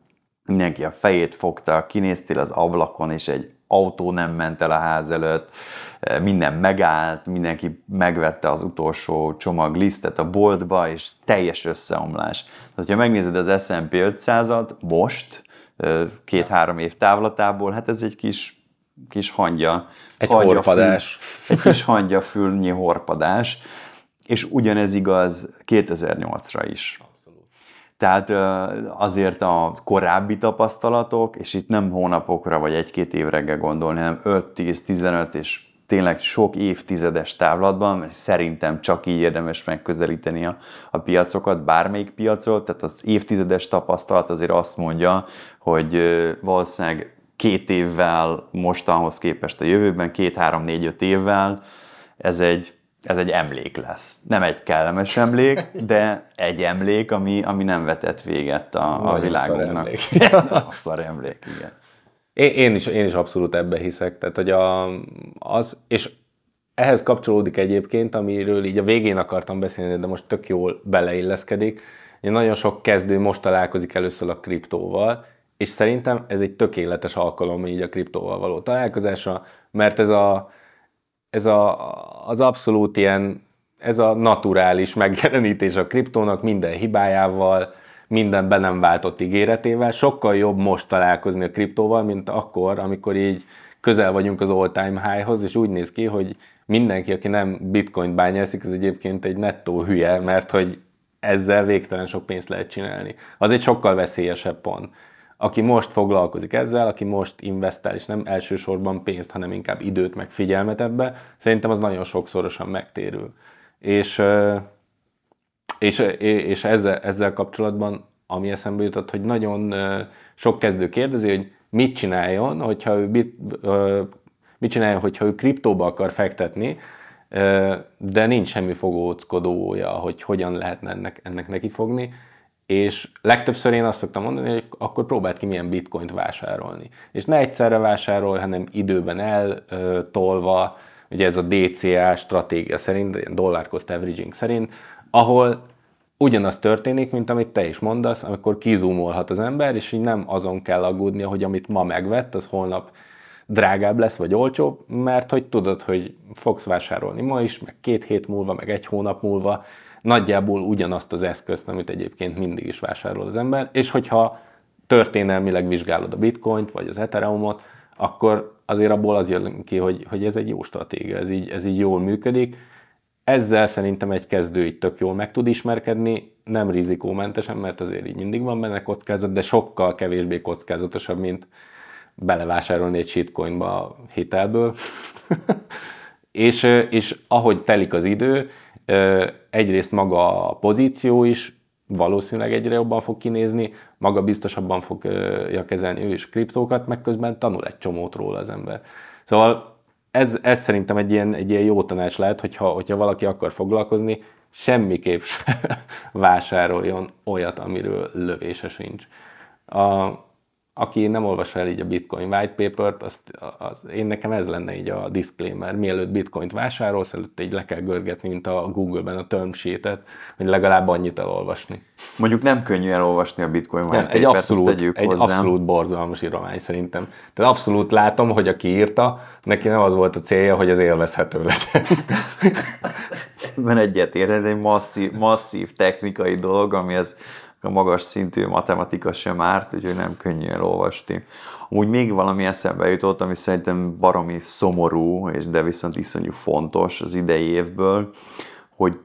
mindenki a fejét fogta, kinéztél az ablakon, és egy autó nem ment el a ház előtt, minden megállt, mindenki megvette az utolsó csomaglisztet a boltba, és teljes összeomlás. Tehát, ha megnézed az S&P 500-at most, 2-3 év távlatából, hát ez egy kis hangya. Egy horpadás. Egy kis hangyafülnyi horpadás, és ugyanez igaz 2008-ra is. Tehát azért a korábbi tapasztalatok, és itt nem hónapokra vagy 1-2 évre gondolni, hanem 5-10-15 és tényleg sok évtizedes távlatban, mert szerintem csak így érdemes megközelíteni a piacokat, bármelyik piacot, tehát az évtizedes tapasztalat azért azt mondja, hogy valószínűleg 2 évvel mostanhoz képest a jövőben, 2-3-4-5 évvel ez egy emlék lesz. Nem egy kellemes emlék, de egy emlék, ami nem vetett véget a világunknak. A szar emlék, igen. Én is abszolút ebbe hiszek. Tehát, hogy és ehhez kapcsolódik egyébként, amiről így a végén akartam beszélni, de most tök jól beleilleszkedik. Nagyon sok kezdő most találkozik először a kriptóval, és szerintem ez egy tökéletes alkalom így a kriptóval való találkozásra, mert ez az abszolút ilyen, ez a naturális megjelenítés a kriptónak minden hibájával, minden be nem váltott ígéretével. Sokkal jobb most találkozni a kriptóval, mint akkor, amikor így közel vagyunk az all time high-hoz, és úgy néz ki, hogy mindenki, aki nem bitcoin bányászik, az egyébként egy nettó hülye, mert hogy ezzel végtelen sok pénzt lehet csinálni. Az egy sokkal veszélyesebb pont. Aki most foglalkozik ezzel, aki most investál, és nem elsősorban pénzt, hanem inkább időt meg figyelmet ebbe, szerintem az nagyon sokszorosan megtérül. És ezzel kapcsolatban, ami eszembe jutott, hogy nagyon sok kezdő kérdezi, hogy mit csináljon, hogyha ő kriptóba akar fektetni, de nincs semmi fogóckodója, hogy hogyan lehetne ennek nekifogni. És legtöbbször én azt szoktam mondani, hogy akkor próbáld ki milyen bitcoint vásárolni. És ne egyszerre vásárolj, hanem időben eltolva, ugye ez a DCA stratégia szerint, dollar cost averaging szerint, ahol ugyanaz történik, mint amit te is mondasz, amikor kizúmolhat az ember, és így nem azon kell aggódnia, hogy amit ma megvett, az holnap drágább lesz, vagy olcsóbb, mert hogy tudod, hogy fogsz vásárolni ma is, meg 2 hét múlva, meg 1 hónap múlva, nagyjából ugyanazt az eszközt, amit egyébként mindig is vásárol az ember, és hogyha történelmileg vizsgálod a bitcoint, vagy az ethereumot, akkor azért abból az jön ki, hogy ez egy jó stratégia, ez így jól működik. Ezzel szerintem egy kezdő így tök jól meg tud ismerkedni, nem rizikómentesen, mert azért így mindig van benne kockázat, de sokkal kevésbé kockázatosabb, mint belevásárolni egy shitcoinba hitelből. és ahogy telik az idő, egyrészt maga a pozíció is valószínűleg egyre jobban fog kinézni, maga biztosabban fogja kezelni ő is kriptókat, meg közben tanul egy csomót róla az ember. Szóval ez szerintem egy ilyen jó tanács lehet, hogyha valaki akar foglalkozni, semmiképp sem vásároljon olyat, amiről lövése sincs. Aki nem olvassa el így a Bitcoin white papert, én nekem ez lenne így a disclaimer. Mielőtt Bitcoint vásárolsz, előtte így le kell görgetni, mint a Google-ben a term sheet-et, hogy legalább annyit elolvasni. Mondjuk nem könnyű elolvasni a Bitcoin white papert, ezt tegyük hozzá. Egy abszolút borzalmas íromány szerintem. Tehát abszolút látom, hogy aki írta, neki nem az volt a célja, hogy az élvezhető legyen. Ebben egyetértek, egy masszív technikai dolog, ami az a magas szintű matematika sem árt, úgyhogy nem könnyű elolvasni. Úgy még valami eszembe jutott, ami szerintem baromi szomorú, de viszont iszonyú fontos az idei évből, hogy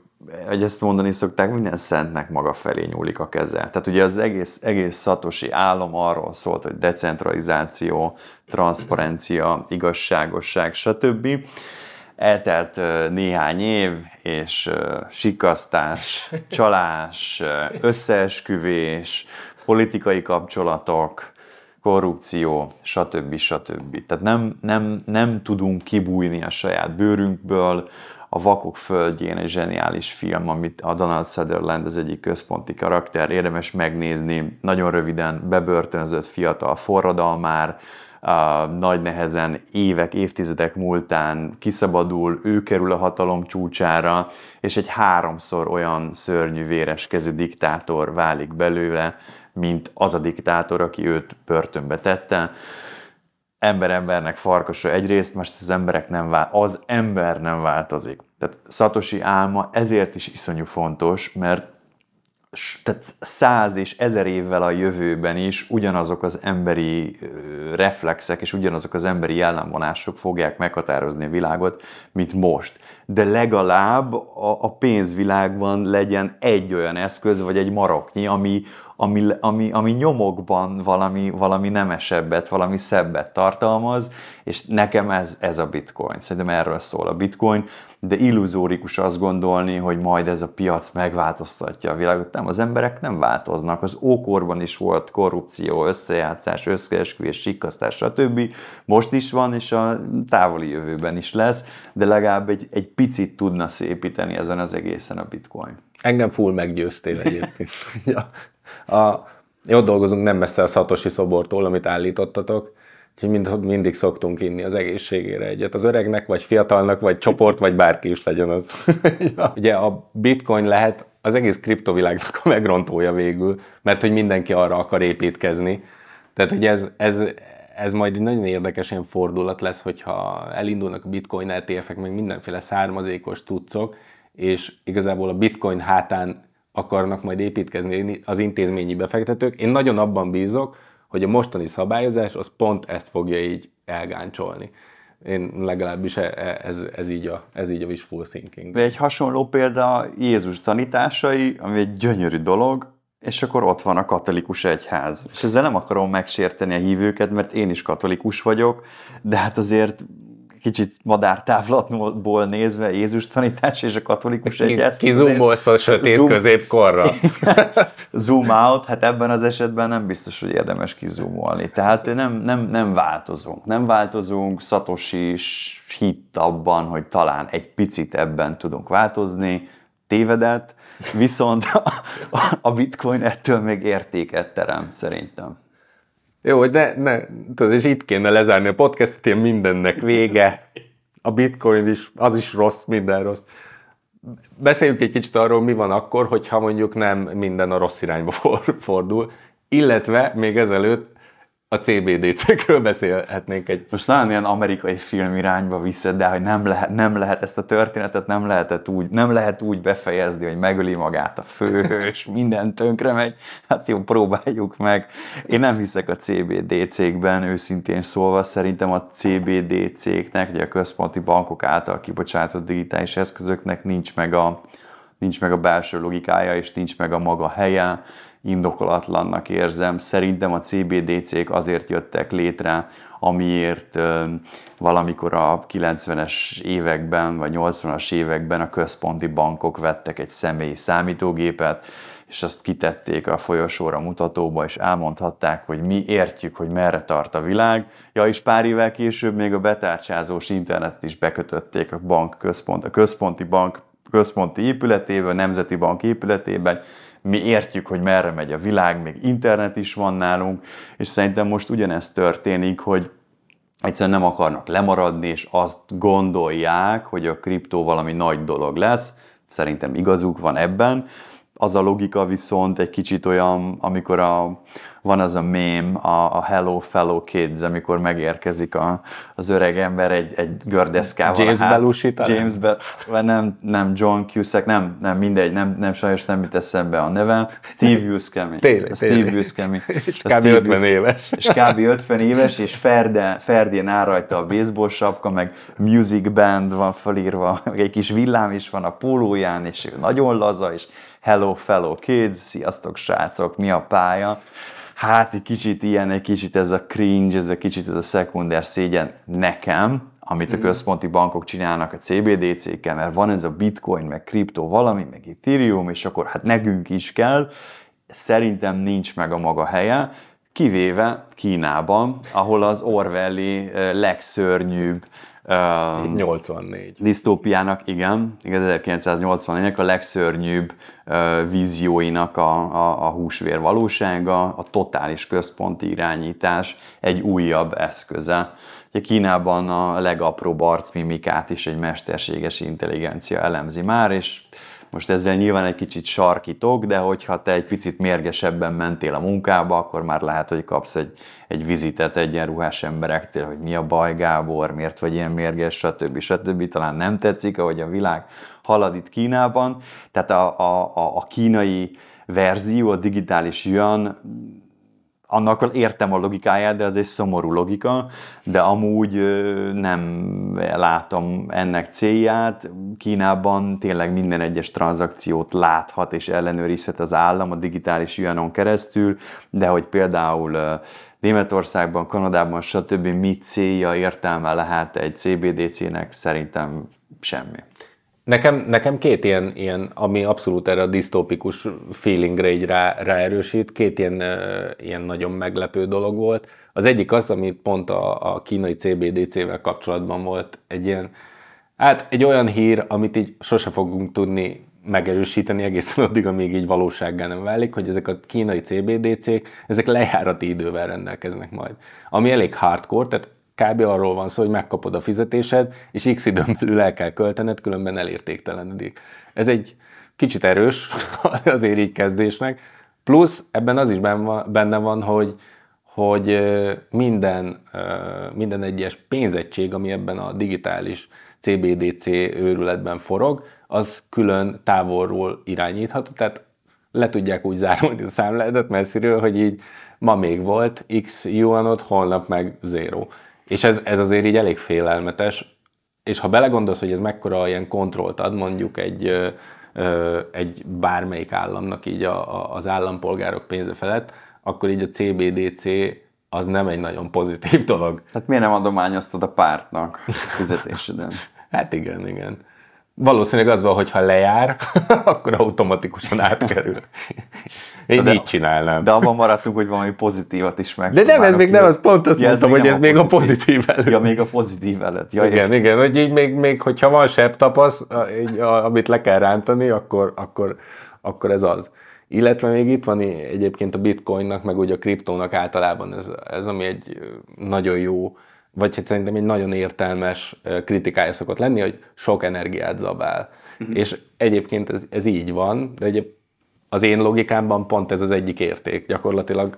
ezt mondani szokták, minden szentnek maga felé nyúlik a keze. Tehát ugye az egész Satoshi álom arról szólt, hogy decentralizáció, transzparencia, igazságosság, stb. Eltelt néhány év, és sikasztás, csalás, összeesküvés, politikai kapcsolatok, korrupció, stb. Stb. Tehát nem tudunk kibújni a saját bőrünkből. A Vakok földjén egy zseniális film, amit a Donald Sutherland az egyik központi karakter, érdemes megnézni, nagyon röviden bebörtönzött fiatal forradalmár, nagy nehezen évek, évtizedek múltán kiszabadul, ő kerül a hatalom csúcsára, és egy 3-szor olyan szörnyű, véres kezű diktátor válik belőle, mint az a diktátor, aki őt börtönbe tette. Ember embernek farkasa egyrészt, most az ember nem változik. Tehát Satoshi álma ezért is iszonyú fontos, mert tehát 100 és 1000 évvel a jövőben is ugyanazok az emberi reflexek és ugyanazok az emberi jellemvonások fogják meghatározni a világot, mint most. De legalább a pénzvilágban legyen egy olyan eszköz, vagy egy maroknyi, ami nyomokban valami nemesebbet, valami szebbet tartalmaz, és nekem ez a bitcoin. Szerintem erről szól a bitcoin, de illuzórikus azt gondolni, hogy majd ez a piac megváltoztatja a világot. Nem, az emberek nem változnak. Az ókorban is volt korrupció, összejátszás, összeesküvés, sikkasztás, stb. Most is van, és a távoli jövőben is lesz, de legalább egy picit tudna szépíteni ezen az egészen a bitcoin. Engem full meggyőztél egyébként. Ott dolgozunk nem messze a Satoshi szobortól, amit állítottatok, Úgyhogy mindig szoktunk inni az egészségére egyet. Az öregnek, vagy fiatalnak, vagy csoport, vagy bárki is legyen az. Ugye a bitcoin lehet az egész kriptovilágnak a megrontója végül, mert hogy mindenki arra akar építkezni. Tehát, hogy ez majd egy nagyon érdekes ilyen fordulat lesz, hogyha elindulnak a bitcoin ETF-ek, meg mindenféle származékos cuccok, és igazából a bitcoin hátán akarnak majd építkezni az intézményi befektetők. Én nagyon abban bízok, hogy a mostani szabályozás az pont ezt fogja így elgáncsolni. Én legalábbis ez így a wishful thinking. Egy hasonló példa Jézus tanításai, ami egy gyönyörű dolog, és akkor ott van a katolikus egyház. És ezzel nem akarom megsérteni a hívőket, mert én is katolikus vagyok, de hát azért kicsit madártávlatból nézve Jézus tanítás és a katolikus egyház. Kizoomolsz a sötét középkorra. Zoom out, hát ebben az esetben nem biztos, hogy érdemes kizoomolni. Tehát nem változunk. Nem változunk, Satoshi is hitt abban, hogy talán egy picit ebben tudunk változni. Tévedett, viszont a bitcoin ettől még értéket terem, szerintem. Jó, de tudod, és itt kéne lezárni a podcastet, én mindennek vége. A bitcoin is, az is rossz, minden rossz. Beszéljünk egy kicsit arról, mi van akkor, hogyha mondjuk nem minden a rossz irányba fordul, illetve még ezelőtt a CBDC-kről beszélhetnénk egy... Most nagyon ilyen amerikai film irányba viszed, de hogy nem lehet ezt a történetet, nem lehet úgy befejezni, hogy megöli magát a főhős, minden tönkre megy. Hát jó, próbáljuk meg. Én nem hiszek a CBDC-kben, őszintén szólva, szerintem a CBDC-knek, ugye a központi bankok által kibocsátott digitális eszközöknek nincs meg a belső logikája, és nincs meg a maga helye. Indokolatlannak érzem. Szerintem a CBDC-k azért jöttek létre, amiért valamikor a 90-es években, vagy 80-as években a központi bankok vettek egy személyi számítógépet, és azt kitették a folyosóra, mutatóba, és elmondhatták, hogy mi értjük, hogy merre tart a világ. Ja, és pár évvel később még a betárcsázós internetet is bekötötték a központi bank épületébe, a Nemzeti Bank épületében. Mi értjük, hogy merre megy a világ, még internet is van nálunk, és szerintem most ugyanez történik, hogy egyszerűen nem akarnak lemaradni, és azt gondolják, hogy a kriptó valami nagy dolog lesz. Szerintem igazuk van ebben. Az a logika viszont egy kicsit olyan, amikor van az a mém, a Hello Fellow Kids, amikor megérkezik az öreg ember egy gördeszkával. James Belushi, nem John Cusack, nem mindegy, nem sajnos nem jut eszembe a neve, Steve Buscemi. És kb. 50 éves. És kb. 50 éves, és Ferdén áll rajta a baseball sapka, meg Music Band van felírva, egy kis villám is van a pólóján, és nagyon laza, és Hello Fellow Kids, sziasztok srácok, mi a pálya? Hát egy kicsit ilyen, egy kicsit ez a cringe, ez a kicsit ez a szekunder szégyen nekem, amit a központi bankok csinálnak a CBDC-kkel, mert van ez a bitcoin, meg kriptó valami, meg Ethereum, és akkor hát nekünk is kell. Szerintem nincs meg a maga helye, kivéve Kínában, ahol az Orwelli legszörnyűbb 84. disztópiának, igen, 1984-nek a legszörnyűbb vízióinak a húsvér valósága, a totális központi irányítás egy újabb eszköze. Ugye Kínában a legapróbb arcmimikát is egy mesterséges intelligencia elemzi már, és most ezzel nyilván egy kicsit sarkítok, de hogyha te egy picit mérgesebben mentél a munkába, akkor már lehet, hogy kapsz egy vizitet egyenruhás emberektől, hogy mi a baj, Gábor, miért vagy ilyen mérges, stb. Talán nem tetszik, ahogy a világ halad itt Kínában. Tehát a kínai verzió, a digitális yuan, annak értem a logikáját, de ez egy szomorú logika, de amúgy nem látom ennek célját. Kínában tényleg minden egyes tranzakciót láthat és ellenőrizhet az állam a digitális yuanon keresztül, de hogy például Németországban, Kanadában, stb. Mi célja, értelme lehet egy CBDC-nek? Szerintem semmi. Nekem két ilyen, ami abszolút erre a disztópikus feelingre így ráerősít, két ilyen nagyon meglepő dolog volt. Az egyik az, ami pont a kínai CBDC-vel kapcsolatban volt egy olyan hír, amit így sose fogunk tudni megerősíteni egészen addig, amíg így valósággá nem válik, hogy ezek a kínai CBDC-k, ezek lejárati idővel rendelkeznek majd. Ami elég hardcore, tehát kb. Arról van szó, hogy megkapod a fizetésed, és x időn belül el kell költened, különben elértéktelenedik. Ez egy kicsit erős azért így kezdésnek, plusz ebben az is benne van, hogy minden egyes pénzegység, ami ebben a digitális CBDC őrületben forog, az külön távolról irányítható, tehát le tudják úgy zárulni a számládat messziről, hogy így ma még volt x yuanod, holnap meg zéro. És ez azért így elég félelmetes, és ha belegondolsz, hogy ez mekkora ilyen kontrollt ad mondjuk egy bármelyik államnak így az állampolgárok pénze felett, akkor így a CBDC az nem egy nagyon pozitív dolog. Tehát miért nem adományoztad a pártnak a fizetéseden? Hát igen. Valószínűleg az van, hogyha lejár, akkor automatikusan átkerül. Én így csinálnám. De abban maradtunk, hogy valami pozitívat is meg. De nem, ez még nem az, pont azt mondtam, hogy ez még a pozitív előtt. Ja, még a pozitív előtt. Ja, igen, hogy így még hogyha van sebb tapasz, amit le kell rántani, akkor ez az. Illetve még itt van egyébként a bitcoinnak, meg ugye a kriptónak általában ez ami egy nagyon jó, vagy hát szerintem egy nagyon értelmes kritikája szokott lenni, hogy sok energiát zabál. Uh-huh. És egyébként ez így van, de egyébként az én logikámban pont ez az egyik érték. Gyakorlatilag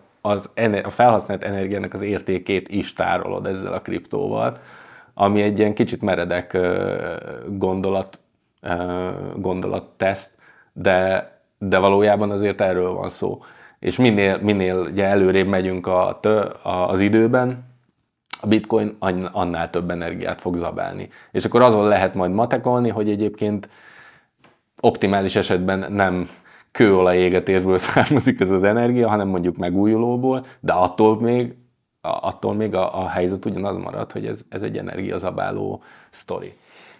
a felhasznált energiának az értékét is tárolod ezzel a kriptóval, ami egy ilyen kicsit meredek gondolatteszt, de valójában azért erről van szó. És minél ugye előrébb megyünk az időben, a bitcoin annál több energiát fog zabálni. És akkor azon lehet majd matekolni, hogy egyébként optimális esetben nem kőolajégetésből származik ez az energia, hanem mondjuk megújulóból, de attól még a helyzet ugyanaz marad, hogy ez egy energiazabáló sztori.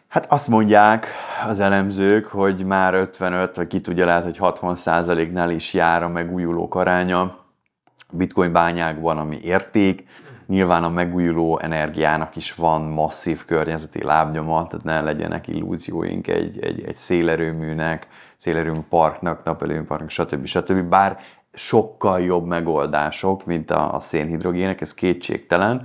Hát azt mondják az elemzők, hogy már 55, vagy ki tudja, lehet, hogy 60%-nál is jár a megújulók aránya a bitcoin bányákban, ami érték. Nyilván a megújuló energiának is van masszív környezeti lábnyoma, tehát ne legyenek illúzióink egy szélerőműnek, szélerőműparknak, napelemparknak, stb. Bár sokkal jobb megoldások, mint a szénhidrogének, ez kétségtelen.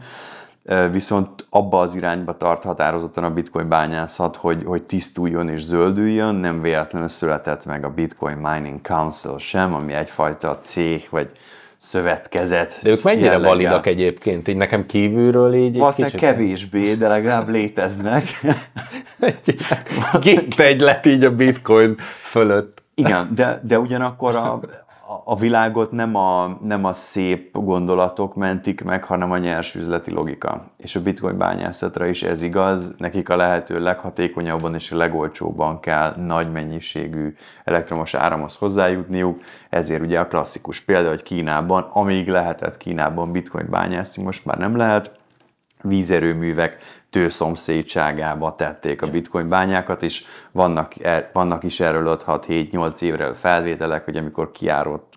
Viszont abba az irányba tart határozottan a bitcoin bányászat, hogy tisztuljon és zöldüljön, nem véletlenül született meg a Bitcoin Mining Council sem, ami egyfajta cég, vagy szövetkezet. De ők mennyire validak egyébként? Így nekem kívülről így... Valószínűleg kevésbé, de legalább léteznek. Egy lett így a bitcoin fölött. Igen, de ugyanakkor a világot nem a szép gondolatok mentik meg, hanem a nyers üzleti logika. És a bitcoin bányászatra is ez igaz, nekik a lehető leghatékonyabban és a legolcsóbban kell nagy mennyiségű elektromos áramhoz hozzájutniuk, ezért ugye a klasszikus példa, hogy Kínában, amíg lehetett Kínában bitcoin bányászni, most már nem lehet, vízerőművek tőszomszédságába tették a bitcoin bányákat, és vannak is erről 5-6-7-8 évre felvételek, hogy amikor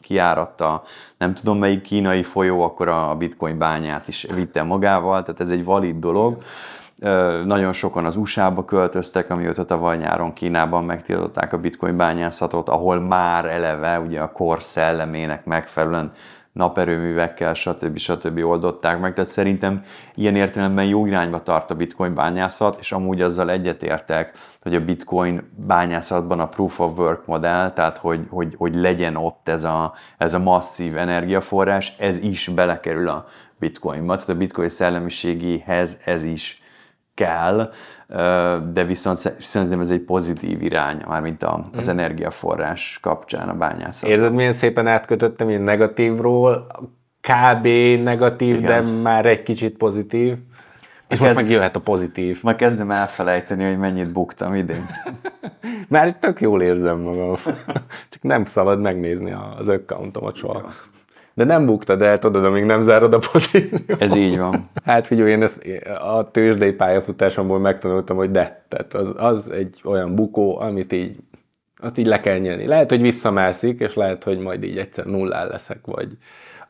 kiáratta nem tudom melyik kínai folyó, akkor a bitcoin bányát is vitte magával, tehát ez egy valid dolog. Nagyon sokan az USA-ba költöztek, amióta tavaly nyáron Kínában megtiltották a bitcoin bányászatot, ahol már eleve ugye a kor szellemének megfelelően naperőművekkel, stb. Oldották meg. Tehát szerintem ilyen értelemben jó irányba tart a bitcoin bányászat, és amúgy azzal egyetértek, hogy a bitcoin bányászatban a proof of work modell, tehát hogy legyen ott ez a masszív energiaforrás, ez is belekerül a bitcoinba. Tehát a bitcoin szellemiségéhez ez is kell, de viszont szerintem ez egy pozitív irány, mármint az energiaforrás kapcsán a bányászat. Érzed, milyen szépen átkötöttem ilyen negatívról, kb. Negatív, igen. De már egy kicsit pozitív, és most meg jöhet a pozitív. Már kezdem elfelejteni, hogy mennyit buktam idén. Már tök jól érzem magam, csak nem szabad megnézni az accountomat soha. De nem buktad el, tudod, amíg nem zárod a pozíciót. Ez így van. Hát figyelj, én ezt a tőzsdei pályafutásomból megtanultam, hogy tehát az egy olyan bukó, amit így, azt így le kell nyelni. Lehet, hogy visszamászik, és lehet, hogy majd így egyszer nullán leszek, vagy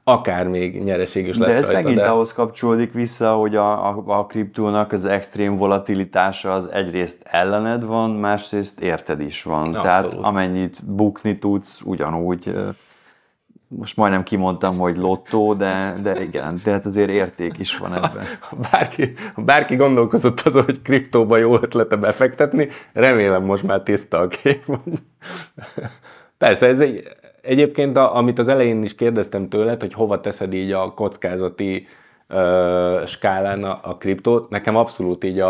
akár még nyereség is lesz rajta. De ez rajta, megint ahhoz kapcsolódik vissza, hogy a kriptónak az extrém volatilitása az egyrészt ellened van, másrészt érted is van. Abszolút. Tehát amennyit bukni tudsz, ugyanúgy, most majdnem kimondtam, hogy lottó, de igen, tehát azért érték is van ebben. Ha bárki gondolkozott azon, hogy kriptóba jó ötlete befektetni, remélem most már tiszta a kép. Persze, ez egyébként, amit az elején is kérdeztem tőled, hogy hova teszed így a kockázati skálán a kriptót, nekem abszolút így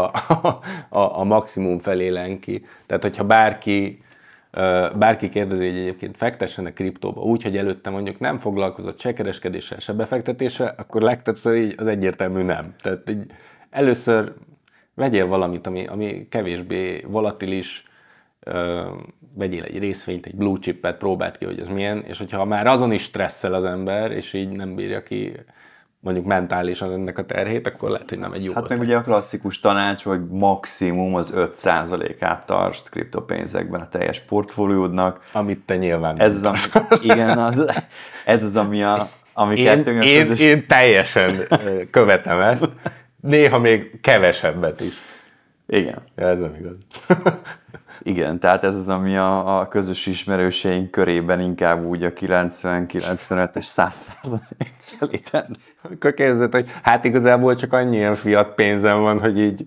a maximum felé len ki. Tehát, hogyha bárki kérdezi, hogy egyébként fektessen a kriptóba úgy, hogy előtte mondjuk nem foglalkozott se kereskedéssel, se befektetéssel, akkor legtöbbször így az egyértelmű nem. Tehát így először vegyél valamit, ami kevésbé volatilis, vegyél egy részvényt, egy blue chipet, próbáld ki, hogy ez milyen, és hogyha már azon is stresszel az ember, és így nem bírja ki mondjuk mentálisan ennek a terhét, akkor lehet, hogy nem egy jó. Hát meg ugye a klasszikus tanács, hogy maximum az 5%-át tartsd kriptopénzekben a teljes portfóliódnak. Amit te nyilván. Ez az, ami én teljesen követem ezt, néha még kevesebbet is. Igen. Ja, ez nem igaz. Igen, tehát ez az, ami a közös ismerőseink körében inkább úgy a 90-95-es 100%-kel. Akkor kérdezett, hogy hát igazából csak annyi ilyen fiat pénzem van, hogy így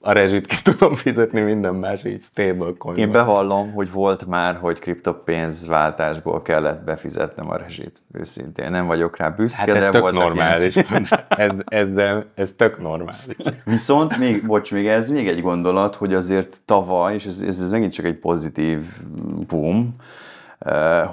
a rezsit ki tudom fizetni, minden más így stablecoin. Én bevallom, hogy volt már, hogy kriptopénzváltásból kellett befizetnem a rezsit, őszintén. Nem vagyok rá büszke, hát de voltak normális. Ez tök normális. Viszont, még egy gondolat, hogy azért tavaly, és ez megint csak egy pozitív boom,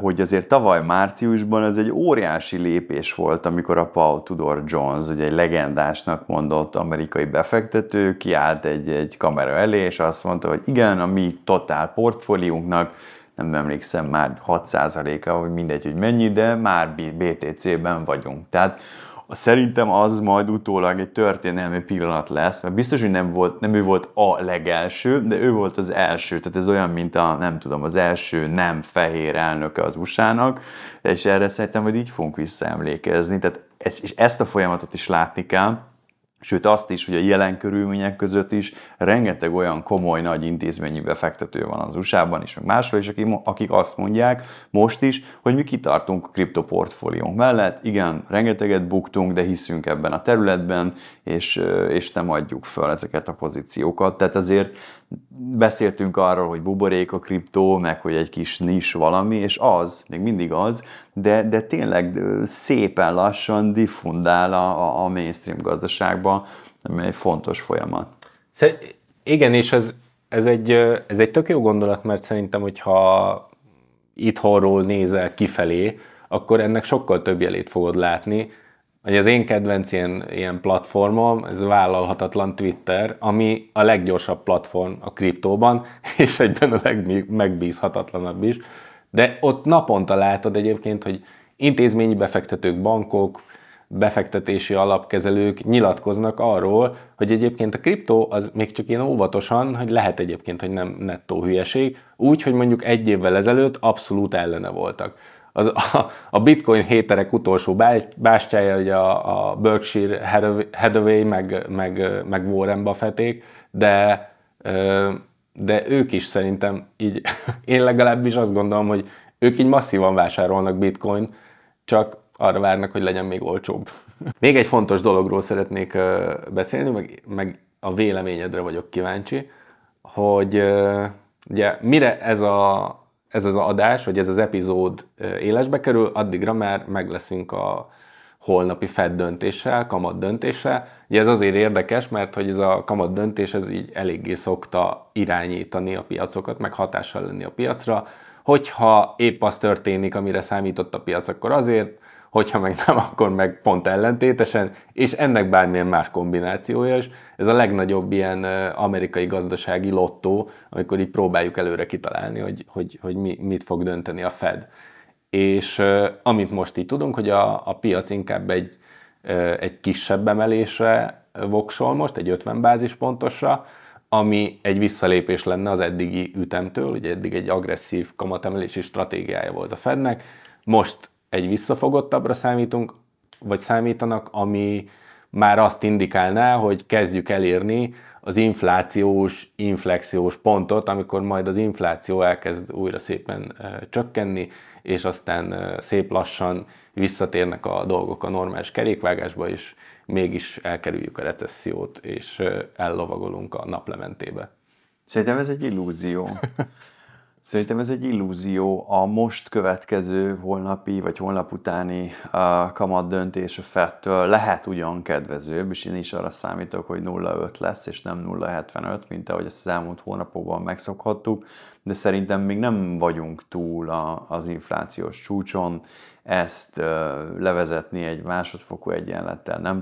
hogy azért tavaly márciusban ez egy óriási lépés volt, amikor a Paul Tudor Jones, ugye egy legendásnak mondott amerikai befektető, kiállt egy kamera elé, és azt mondta, hogy igen, a mi totál portfóliunknak, nem emlékszem már 6%-a, hogy mindegy, hogy mennyi, de már BTC-ben vagyunk. Tehát szerintem az majd utólag egy történelmi pillanat lesz, mert biztos, hogy nem ő volt a legelső, de ő volt az első, tehát ez olyan, mint az első nem fehér elnöke az USA-nak, és erre szerintem, hogy így fogunk visszaemlékezni, tehát ezt a folyamatot is látni kell, sőt azt is, hogy a jelen körülmények között is rengeteg olyan komoly nagy intézményi befektető van az USA-ban és meg máshol is, akik azt mondják most is, hogy mi kitartunk a kriptoportfóliónk mellett. Igen, rengeteget buktunk, de hiszünk ebben a területben, és nem adjuk föl ezeket a pozíciókat. Tehát azért beszéltünk arról, hogy buborék a kriptó, meg hogy egy kis nis valami, és az, még mindig az, de tényleg szépen lassan diffundál a mainstream gazdaságba, ami egy fontos folyamat. Igen, és ez egy tök jó gondolat, mert szerintem, hogyha itthonról nézel kifelé, akkor ennek sokkal több jelét fogod látni. Ugye az én kedvenc ilyen platformom, ez vállalhatatlan Twitter, ami a leggyorsabb platform a kriptóban, és egyben a legmegbízhatatlanabb is. De ott naponta látod egyébként, hogy intézményi befektetők, bankok, befektetési alapkezelők nyilatkoznak arról, hogy egyébként a kriptó az még csak ilyen óvatosan, hogy lehet egyébként, hogy nem nettó hülyeség, úgy, hogy mondjuk egy évvel ezelőtt abszolút ellene voltak. A bitcoin héterek utolsó bástyája, ugye a Berkshire Hathaway, meg Warren Buffették, de ők is szerintem így, én legalábbis azt gondolom, hogy ők így masszívan vásárolnak bitcoin, csak arra várnak, hogy legyen még olcsóbb. Még egy fontos dologról szeretnék beszélni, meg a véleményedre vagyok kíváncsi, hogy ugye mire ez az adás, vagy ez az epizód élesbe kerül, addigra már megleszünk a holnapi FED döntéssel, kamat döntéssel. Ugye ez azért érdekes, mert hogy ez a kamat döntés, ez így eléggé szokta irányítani a piacokat, meg hatással lenni a piacra. Hogyha épp az történik, amire számított a piac, akkor azért, hogyha meg nem, akkor meg pont ellentétesen, és ennek bármilyen más kombinációja is. Ez a legnagyobb ilyen amerikai gazdasági lottó, amikor így próbáljuk előre kitalálni, hogy mit fog dönteni a Fed. És amit most így tudunk, hogy a piac inkább egy kisebb emelésre voksol most, egy 50 bázispontosra, ami egy visszalépés lenne az eddigi ütemtől, ugye eddig egy agresszív kamatemelési stratégiája volt a Fednek, most egy visszafogottabbra számítunk, vagy számítanak, ami már azt indikálná, hogy kezdjük elérni az inflexiós pontot, amikor majd az infláció elkezd újra szépen csökkenni, és aztán szép lassan visszatérnek a dolgok a normális kerékvágásba, és mégis elkerüljük a recessziót, és ellovagolunk a naplementébe. Szerintem ez egy illúzió. A most következő holnapi vagy holnap utáni kamat döntés a FED-től lehet ugyan kedvezőbb, és én is arra számítok, hogy 0,5 lesz, és nem 0,75, mint ahogy ezt az elmúlt hónapokban megszokhattuk, de szerintem még nem vagyunk túl az inflációs csúcson. Ezt levezetni egy másodfokú egyenlettel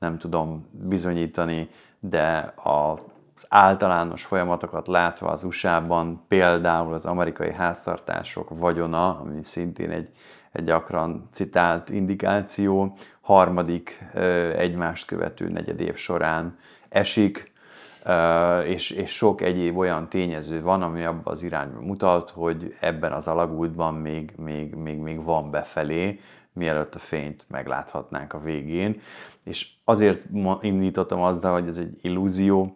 nem tudom bizonyítani, de az általános folyamatokat látva az USA-ban, például az amerikai háztartások vagyona, ami szintén egy gyakran citált indikáció, harmadik egymást követő negyedév során esik, és sok egyéb olyan tényező van, ami abban az irányban mutat, hogy ebben az alagútban még van befelé, mielőtt a fényt megláthatnánk a végén. És azért indítottam azzal, hogy ez egy illúzió,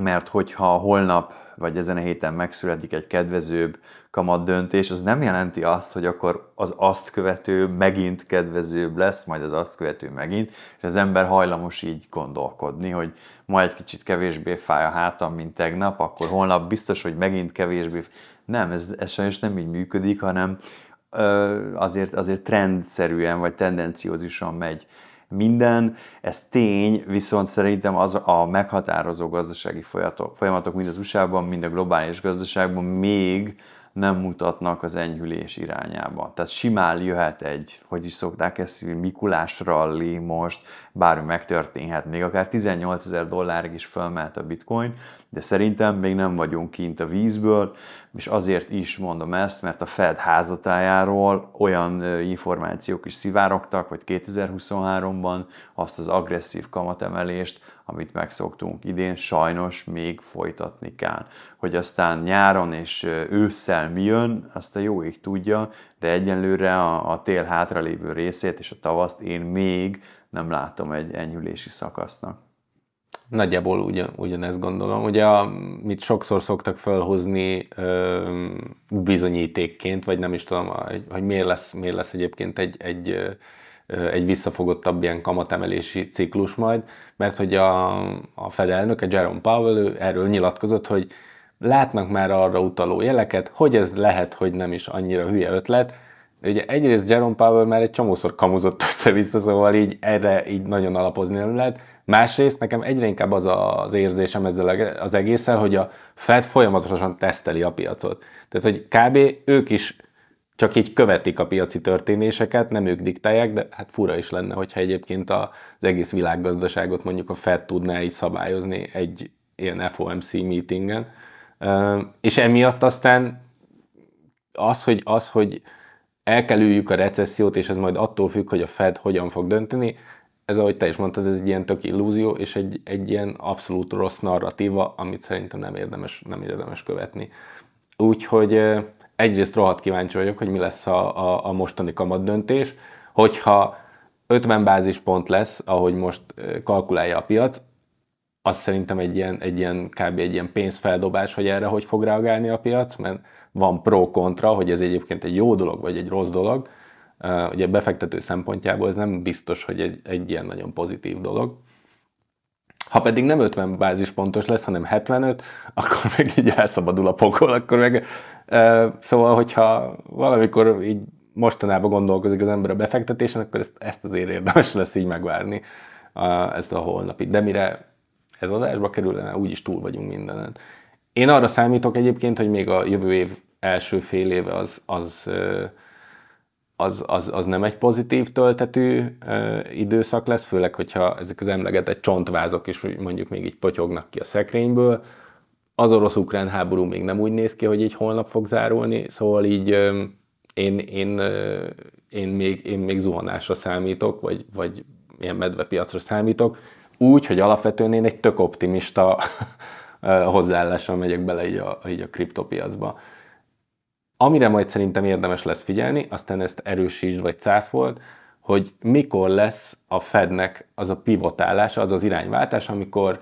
mert hogyha holnap vagy ezen a héten megszületik egy kedvezőbb kamat döntés, az nem jelenti azt, hogy akkor az azt követő megint kedvezőbb lesz, majd az azt követő megint, és az ember hajlamos így gondolkodni, hogy ma egy kicsit kevésbé fáj a hátam, mint tegnap, akkor holnap biztos, hogy megint kevésbé. Nem, ez sajnos nem így működik, hanem azért trendszerűen vagy tendenciózusan megy minden, ez tény, viszont szerintem az a meghatározó gazdasági folyamatok mind az USA-ban, mind a globális gazdaságban még nem mutatnak az enyhülés irányába. Tehát simán jöhet hogy is szokták ezt, Mikulás ralli most, bármi megtörténhet, még akár $18,000 is fölmehet a bitcoin, de szerintem még nem vagyunk kint a vízből, és azért is mondom ezt, mert a Fed házatájáról olyan információk is szivárogtak, hogy 2023-ban azt az agresszív kamatemelést, amit megszoktunk idén, sajnos még folytatni kell. Hogy aztán nyáron és ősszel mi jön, azt a jó ég tudja, de egyenlőre a tél hátralévő részét és a tavaszt én még nem látom egy enyhülési szakasznak. Nagyjából ugyanezt gondolom. Ugye, amit sokszor szoktak felhozni bizonyítékként, vagy nem is tudom, hogy miért lesz egyébként egy visszafogottabb ilyen kamatemelési ciklus majd, mert hogy a Fed elnöke, Jerome Powell, erről nyilatkozott, hogy látnak már arra utaló jeleket, hogy ez lehet, hogy nem is annyira hülye ötlet. Ugye egyrészt Jerome Powell már egy csomószor kamuzott össze-vissza, szóval így erre így nagyon alapozni nem lehet. Másrészt nekem egyre inkább az az érzésem ezzel az egésszel, hogy a Fed folyamatosan teszteli a piacot. Tehát, hogy kb. Ők is csak így követik a piaci történéseket, nem ők diktálják, de hát fura is lenne, hogyha egyébként az egész világgazdaságot mondjuk a Fed tudná így szabályozni egy ilyen FOMC meetingen. És emiatt aztán az, hogy elkerüljük a recessziót, és ez majd attól függ, hogy a Fed hogyan fog dönteni, ez, ahogy te is mondtad, ez egy ilyen tök illúzió, és egy ilyen abszolút rossz narratíva, amit szerintem nem érdemes követni. Úgyhogy egyrészt rohadt kíváncsi vagyok, hogy mi lesz a mostani kamatdöntés, hogyha 50 bázispont lesz, ahogy most kalkulálja a piac, az szerintem egy ilyen pénzfeldobás, hogy erre hogy fog reagálni a piac, mert van pro-kontra, hogy ez egyébként egy jó dolog, vagy egy rossz dolog. Ugye befektető szempontjából ez nem biztos, hogy egy ilyen nagyon pozitív dolog. Ha pedig nem 50 bázispontos lesz, hanem 75, akkor meg így elszabadul a pokol, akkor meg... Szóval, hogyha valamikor így mostanában gondolkozik az ember a befektetésen, akkor ezt azért érdemes lesz így megvárni, ezt a holnapit. De mire ez adásba kerül, úgyis túl vagyunk mindenen. Én arra számítok egyébként, hogy még a jövő év első fél éve az nem egy pozitív töltetű időszak lesz, főleg, hogyha ezek az emlegetett csontvázok is mondjuk még így potyognak ki a szekrényből. Az orosz-ukrán háború még nem úgy néz ki, hogy így holnap fog zárulni, szóval így én még zuhanásra számítok, vagy ilyen medvepiacra számítok, úgy, hogy alapvetően én egy tök optimista hozzáállással megyek bele így a kriptopiacba. Amire majd szerintem érdemes lesz figyelni, aztán ezt erősítsd vagy cáfold, hogy mikor lesz a Fednek az a pivotálása, az az irányváltás, amikor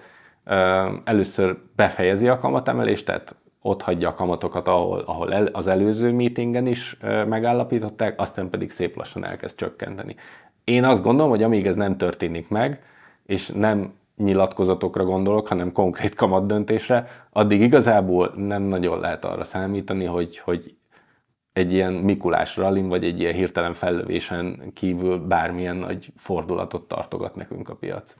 először befejezi a kamatemelést, tehát ott hagyja a kamatokat, ahol az előző meetingen is megállapították, aztán pedig szép lassan elkezd csökkenteni. Én azt gondolom, hogy amíg ez nem történik meg, és nem nyilatkozatokra gondolok, hanem konkrét kamat döntésre, addig igazából nem nagyon lehet arra számítani, hogy egy ilyen Mikulás rallin, vagy egy ilyen hirtelen fellövésen kívül bármilyen nagy fordulatot tartogat nekünk a piac.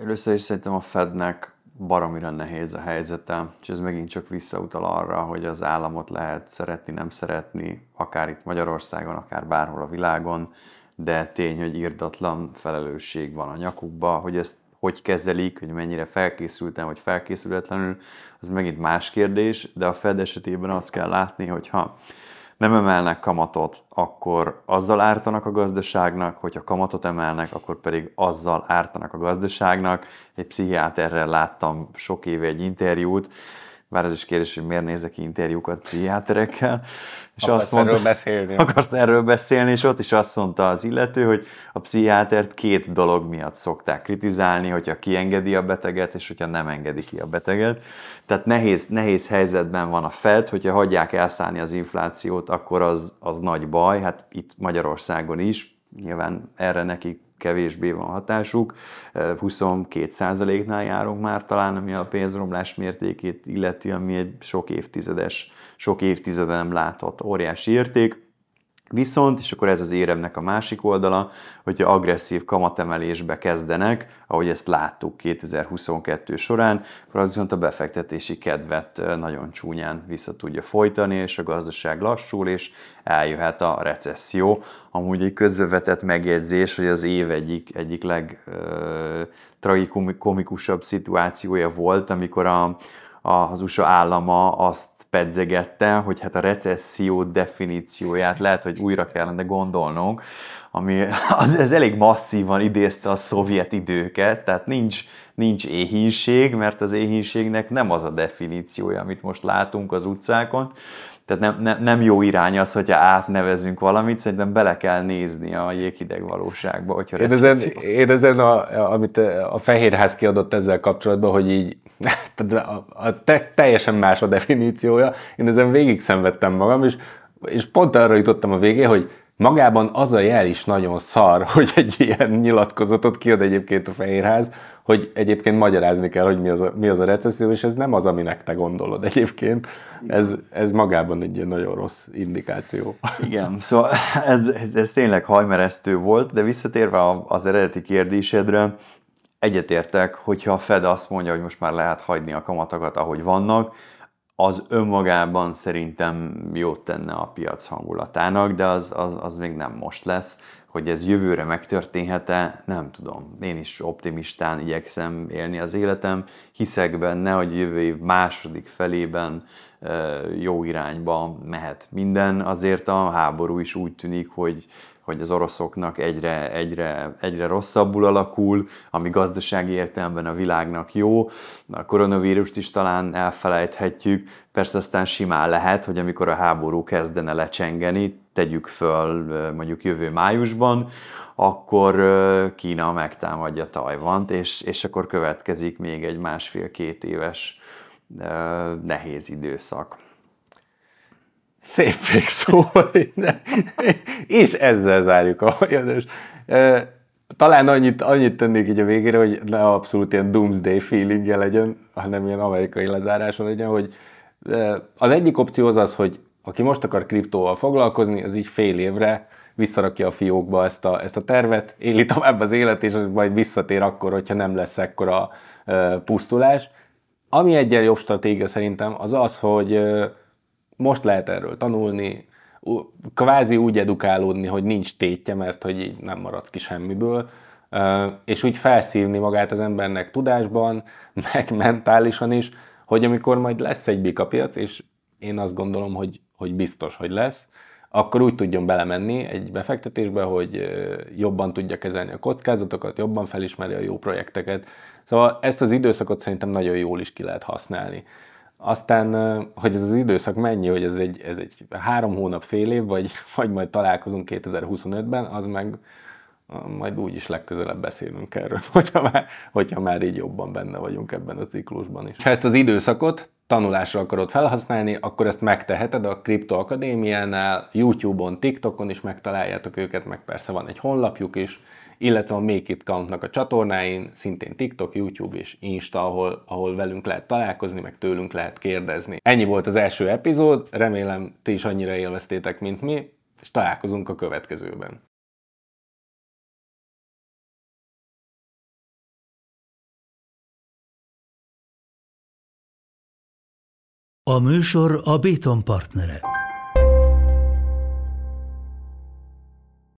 Először is szerintem a Fednek baromira nehéz a helyzete, és ez megint csak visszautal arra, hogy az államot lehet szeretni, nem szeretni, akár itt Magyarországon, akár bárhol a világon, de tény, hogy irdatlan felelősség van a nyakukba, hogy ezt hogy kezelik, hogy mennyire felkészültem, vagy felkészületlenül, az megint más kérdés, de a Fed esetében azt kell látni, hogy ha nem emelnek kamatot, akkor azzal ártanak a gazdaságnak, hogyha kamatot emelnek, akkor pedig azzal ártanak a gazdaságnak. Egy pszichiáterrel láttam sok éve egy interjút, bár ez is kérdés, hogy miért nézek ki interjúkat pszichiáterekkel. És azt mondta, akarsz erről beszélni, és ott is azt mondta az illető, hogy a pszichiátert két dolog miatt szokták kritizálni, hogyha kiengedi a beteget, és hogyha nem engedi ki a beteget. Tehát nehéz helyzetben van a Fed, hogyha hagyják elszállni az inflációt, akkor az nagy baj, hát itt Magyarországon is, nyilván erre nekik kevésbé van hatásuk, 22%-nál járunk már talán, ami a pénzromlás mértékét illeti, ami egy sok évtizeden nem látott óriási érték. Viszont, és akkor ez az éremnek a másik oldala, hogyha agresszív kamatemelésbe kezdenek, ahogy ezt láttuk 2022 során, akkor az viszont a befektetési kedvet nagyon csúnyán vissza tudja folytani, és a gazdaság lassul, és eljöhet a recesszió. Amúgy egy közbevetett megjegyzés, hogy az év egyik legtragikomikusabb szituációja volt, amikor az USA állama azt pedzegette, hogy hát a recesszió definícióját lehet, hogy újra kellene gondolnunk, ami ez elég masszívan idézte a szovjet időket, tehát nincs éhínség, mert az éhínségnek nem az a definíciója, amit most látunk az utcákon, tehát nem jó irány az, hogyha átnevezünk valamit, szerintem bele kell nézni a jéghideg valóságba, hogyha recesszió. Én ezen, amit a Fehérház kiadott ezzel kapcsolatban, hogy így az teljesen más a definíciója, én ezen végig szenvedtem magam, és pont arra jutottam a végén, hogy magában az a jel is nagyon szar, hogy egy ilyen nyilatkozatot kiad egyébként a Fehérház, hogy egyébként magyarázni kell, hogy mi az a recesszió, és ez nem az, aminek te gondolod egyébként. Ez magában egy ilyen nagyon rossz indikáció. Igen, szóval ez tényleg hajmeresztő volt, de visszatérve az eredeti kérdésedre, egyetértek, hogyha a Fed azt mondja, hogy most már lehet hagyni a kamatokat, ahogy vannak, az önmagában szerintem jót tenne a piac hangulatának, de az még nem most lesz. Hogy ez jövőre megtörténhet-e, nem tudom. Én is optimistán igyekszem élni az életem, hiszek benne, hogy jövő év második felében jó irányba mehet minden. Azért a háború is úgy tűnik, hogy az oroszoknak egyre rosszabbul alakul, ami gazdasági értelemben a világnak jó. A koronavírust is talán elfelejthetjük. Persze aztán simán lehet, hogy amikor a háború kezdene lecsengeni, tegyük föl mondjuk jövő májusban, akkor Kína megtámadja Tajvant, és akkor következik még egy 1,5-2 éves nehéz időszak. Szép végszó, és ezzel zárjuk a hajadós. Talán annyit tennék így a végére, hogy ne abszolút ilyen doomsday feelingje legyen, hanem ilyen amerikai lezáráson legyen, hogy az egyik opció az, hogy aki most akar kriptóval foglalkozni, az így fél évre visszarakja a fiókba ezt a tervet, éli tovább az élet, és majd visszatér akkor, hogyha nem lesz ekkora pusztulás. Ami egyen jobb stratégia szerintem az, hogy most lehet erről tanulni, kvázi úgy edukálódni, hogy nincs tétje, mert hogy így nem maradsz ki semmiből, és úgy felszívni magát az embernek tudásban, meg mentálisan is, hogy amikor majd lesz egy bikapiac, és én azt gondolom, hogy biztos, hogy lesz, akkor úgy tudjon belemenni egy befektetésbe, hogy jobban tudja kezelni a kockázatokat, jobban felismeri a jó projekteket. Szóval ezt az időszakot szerintem nagyon jól is ki lehet használni. Aztán, hogy ez az időszak mennyi, hogy ez egy 3 hónap, fél év, vagy majd találkozunk 2025-ben, az meg majd úgyis legközelebb beszélünk erről, hogyha már így jobban benne vagyunk ebben a ciklusban is. Ha ezt az időszakot tanulásra akarod felhasználni, akkor ezt megteheted a Kripto Akadémiánál, YouTube-on, TikTokon is megtaláljátok őket, meg persze van egy honlapjuk is, illetve a Make It Countnak a csatornáin, szintén TikTok, YouTube és Insta, ahol velünk lehet találkozni, meg tőlünk lehet kérdezni. Ennyi volt az első epizód, remélem ti is annyira élveztétek, mint mi, és találkozunk a következőben. A műsor a Béton partnere.